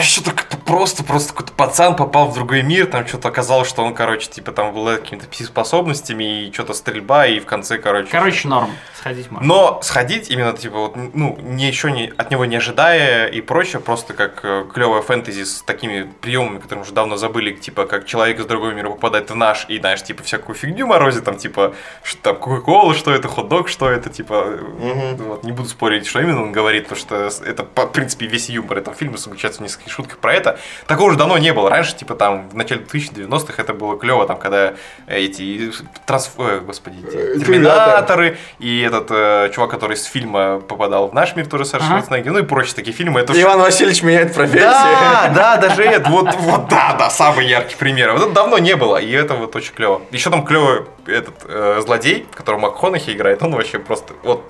что-то просто, просто какой-то пацан попал в другой мир, там что-то оказалось, что он, короче, типа, там был какими-то пси-способностями, и что-то стрельба, и в конце, короче... Короче, норм, сходить можно. Но сходить именно, типа, вот, ну, еще не, от него не ожидая и прочее, просто как клевая фэнтези с такими приемами, которые уже давно забыли, типа, как человек из другого мира попадает в наш, и, знаешь, типа, всякую фигню морозит, там, типа, что там, кока-кола, что это, хот-дог, что это, типа, mm-hmm. вот, не буду спорить, что именно он говорит, потому что это, в принципе, весь юмор этого фильма заключается в несколько шутках про это. Такого уже давно не было. Раньше, типа, там, в начале девяностых это было клево, там, когда эти трансф... Ой, господи, эти... терминаторы, и этот э, чувак, который из фильма попадал в наш мир, тоже Саша Шварценеггер, ну и прочие такие фильмы. Это Иван уж... Васильевич меняет профессию. Да, да, даже это, вот, вот, да, да, самый яркий пример. Вот это давно не было, и это вот очень клево. Еще там клевый этот э, злодей, которого Макконахи играет, он вообще просто, вот,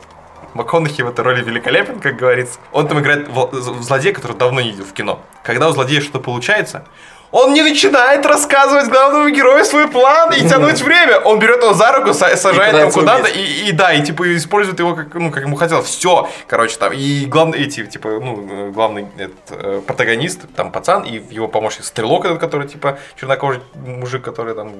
Макконахи в этой роли великолепен, как говорится. Он там играет в злодея, который давно не видел в кино. Когда у злодея что-то получается, он не начинает рассказывать главному герою свой план и тянуть время. Он берет его за руку, сажает его куда-то и, и да, и типа использует его как, ну, как ему хотелось. Все, короче, там. И главный, эти, типа, ну, главный этот, протагонист, там пацан, и его помощник стрелок, этот, который, типа, чернокожий мужик, который там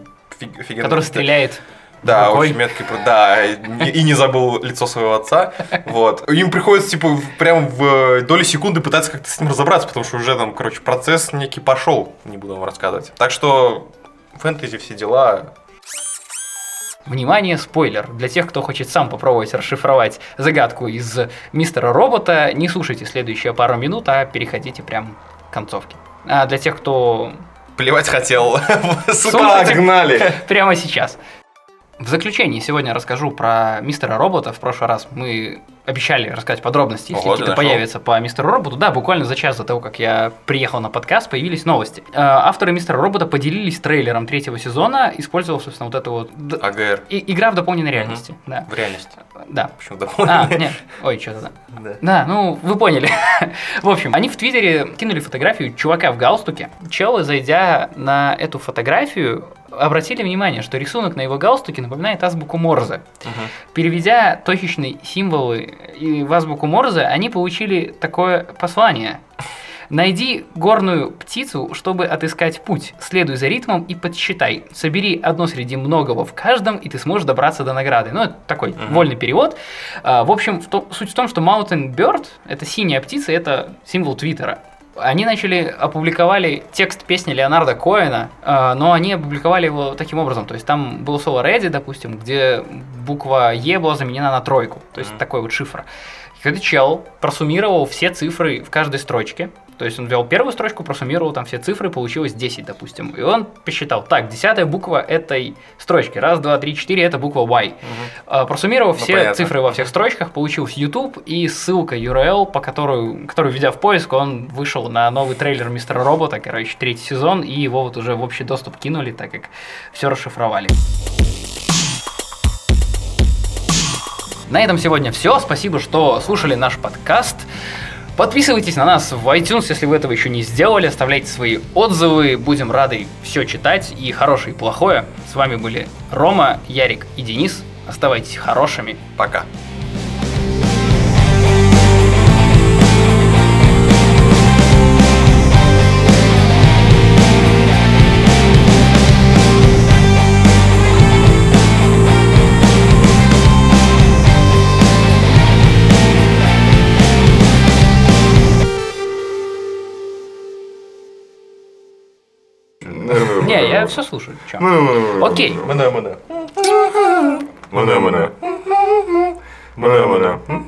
офигенно. Который стреляет. Да, какой? Очень меткий, да, и, и не забыл лицо своего отца, вот. Им приходится, типа, прям в доли секунды пытаться как-то с ним разобраться, потому что уже там, короче, процесс некий пошел, не буду вам рассказывать. Так что фэнтези, все дела... Внимание, спойлер. Для тех, кто хочет сам попробовать расшифровать загадку из Мистера Робота, не слушайте следующие пару минут, а переходите прям к концовке. А для тех, кто... Плевать хотел, сука, погнали! Прямо сейчас. В заключение сегодня расскажу про Мистера Робота. В прошлый раз мы обещали рассказать подробности, если какие-то появятся по Мистеру Роботу. Да, буквально за час до того, как я приехал на подкаст, появились новости. Авторы Мистера Робота поделились трейлером третьего сезона, использовав, собственно, вот это вот... АГР. И, игра в дополненной реальности. Угу. Да. В реальности. Да. Почему дополненная? А, нет. Ой, что-то да. да. Да, ну, вы поняли. В общем, они в Твиттере кинули фотографию чувака в галстуке. Челы, зайдя на эту фотографию, обратили внимание, что рисунок на его галстуке напоминает азбуку Морзе. Uh-huh. Переведя точечные символы в азбуку Морзе, они получили такое послание. Найди горную птицу, чтобы отыскать путь. Следуй за ритмом и подсчитай. Собери одно среди многого в каждом, и ты сможешь добраться до награды. Ну, это такой uh-huh. вольный перевод. А, в общем, в то, суть в том, что Mountain Bird, это синяя птица, это символ Твиттера. Они начали, опубликовали текст песни Леонарда Коэна, э, но они опубликовали его таким образом. То есть там был соло Редди, допустим, где буква Е была заменена на тройку. То есть mm-hmm. такой вот шифр. И этот чел просуммировал все цифры в каждой строчке. То есть он ввел первую строчку, просуммировал там все цифры, получилось десять, допустим. И он посчитал, так, десятая буква этой строчки. Раз, два, три, четыре, это буква Y. Угу. Просуммировав ну, все понятно. Цифры во всех строчках, получился YouTube и ссылка ю ар эл, по которую, которую, введя в поиск, он вышел на новый трейлер Мистера Робота, короче, третий сезон, и его вот уже в общий доступ кинули, так как все расшифровали. На этом сегодня все. Спасибо, что слушали наш подкаст. Подписывайтесь на нас в iTunes, если вы этого еще не сделали. Оставляйте свои отзывы. Будем рады все читать, и хорошее, и плохое. С вами были Рома, Ярик и Денис. Оставайтесь хорошими. Пока. No, no, no. Я все слушаю. Окей. Мене-мене. Мене-мене. Мене-мене.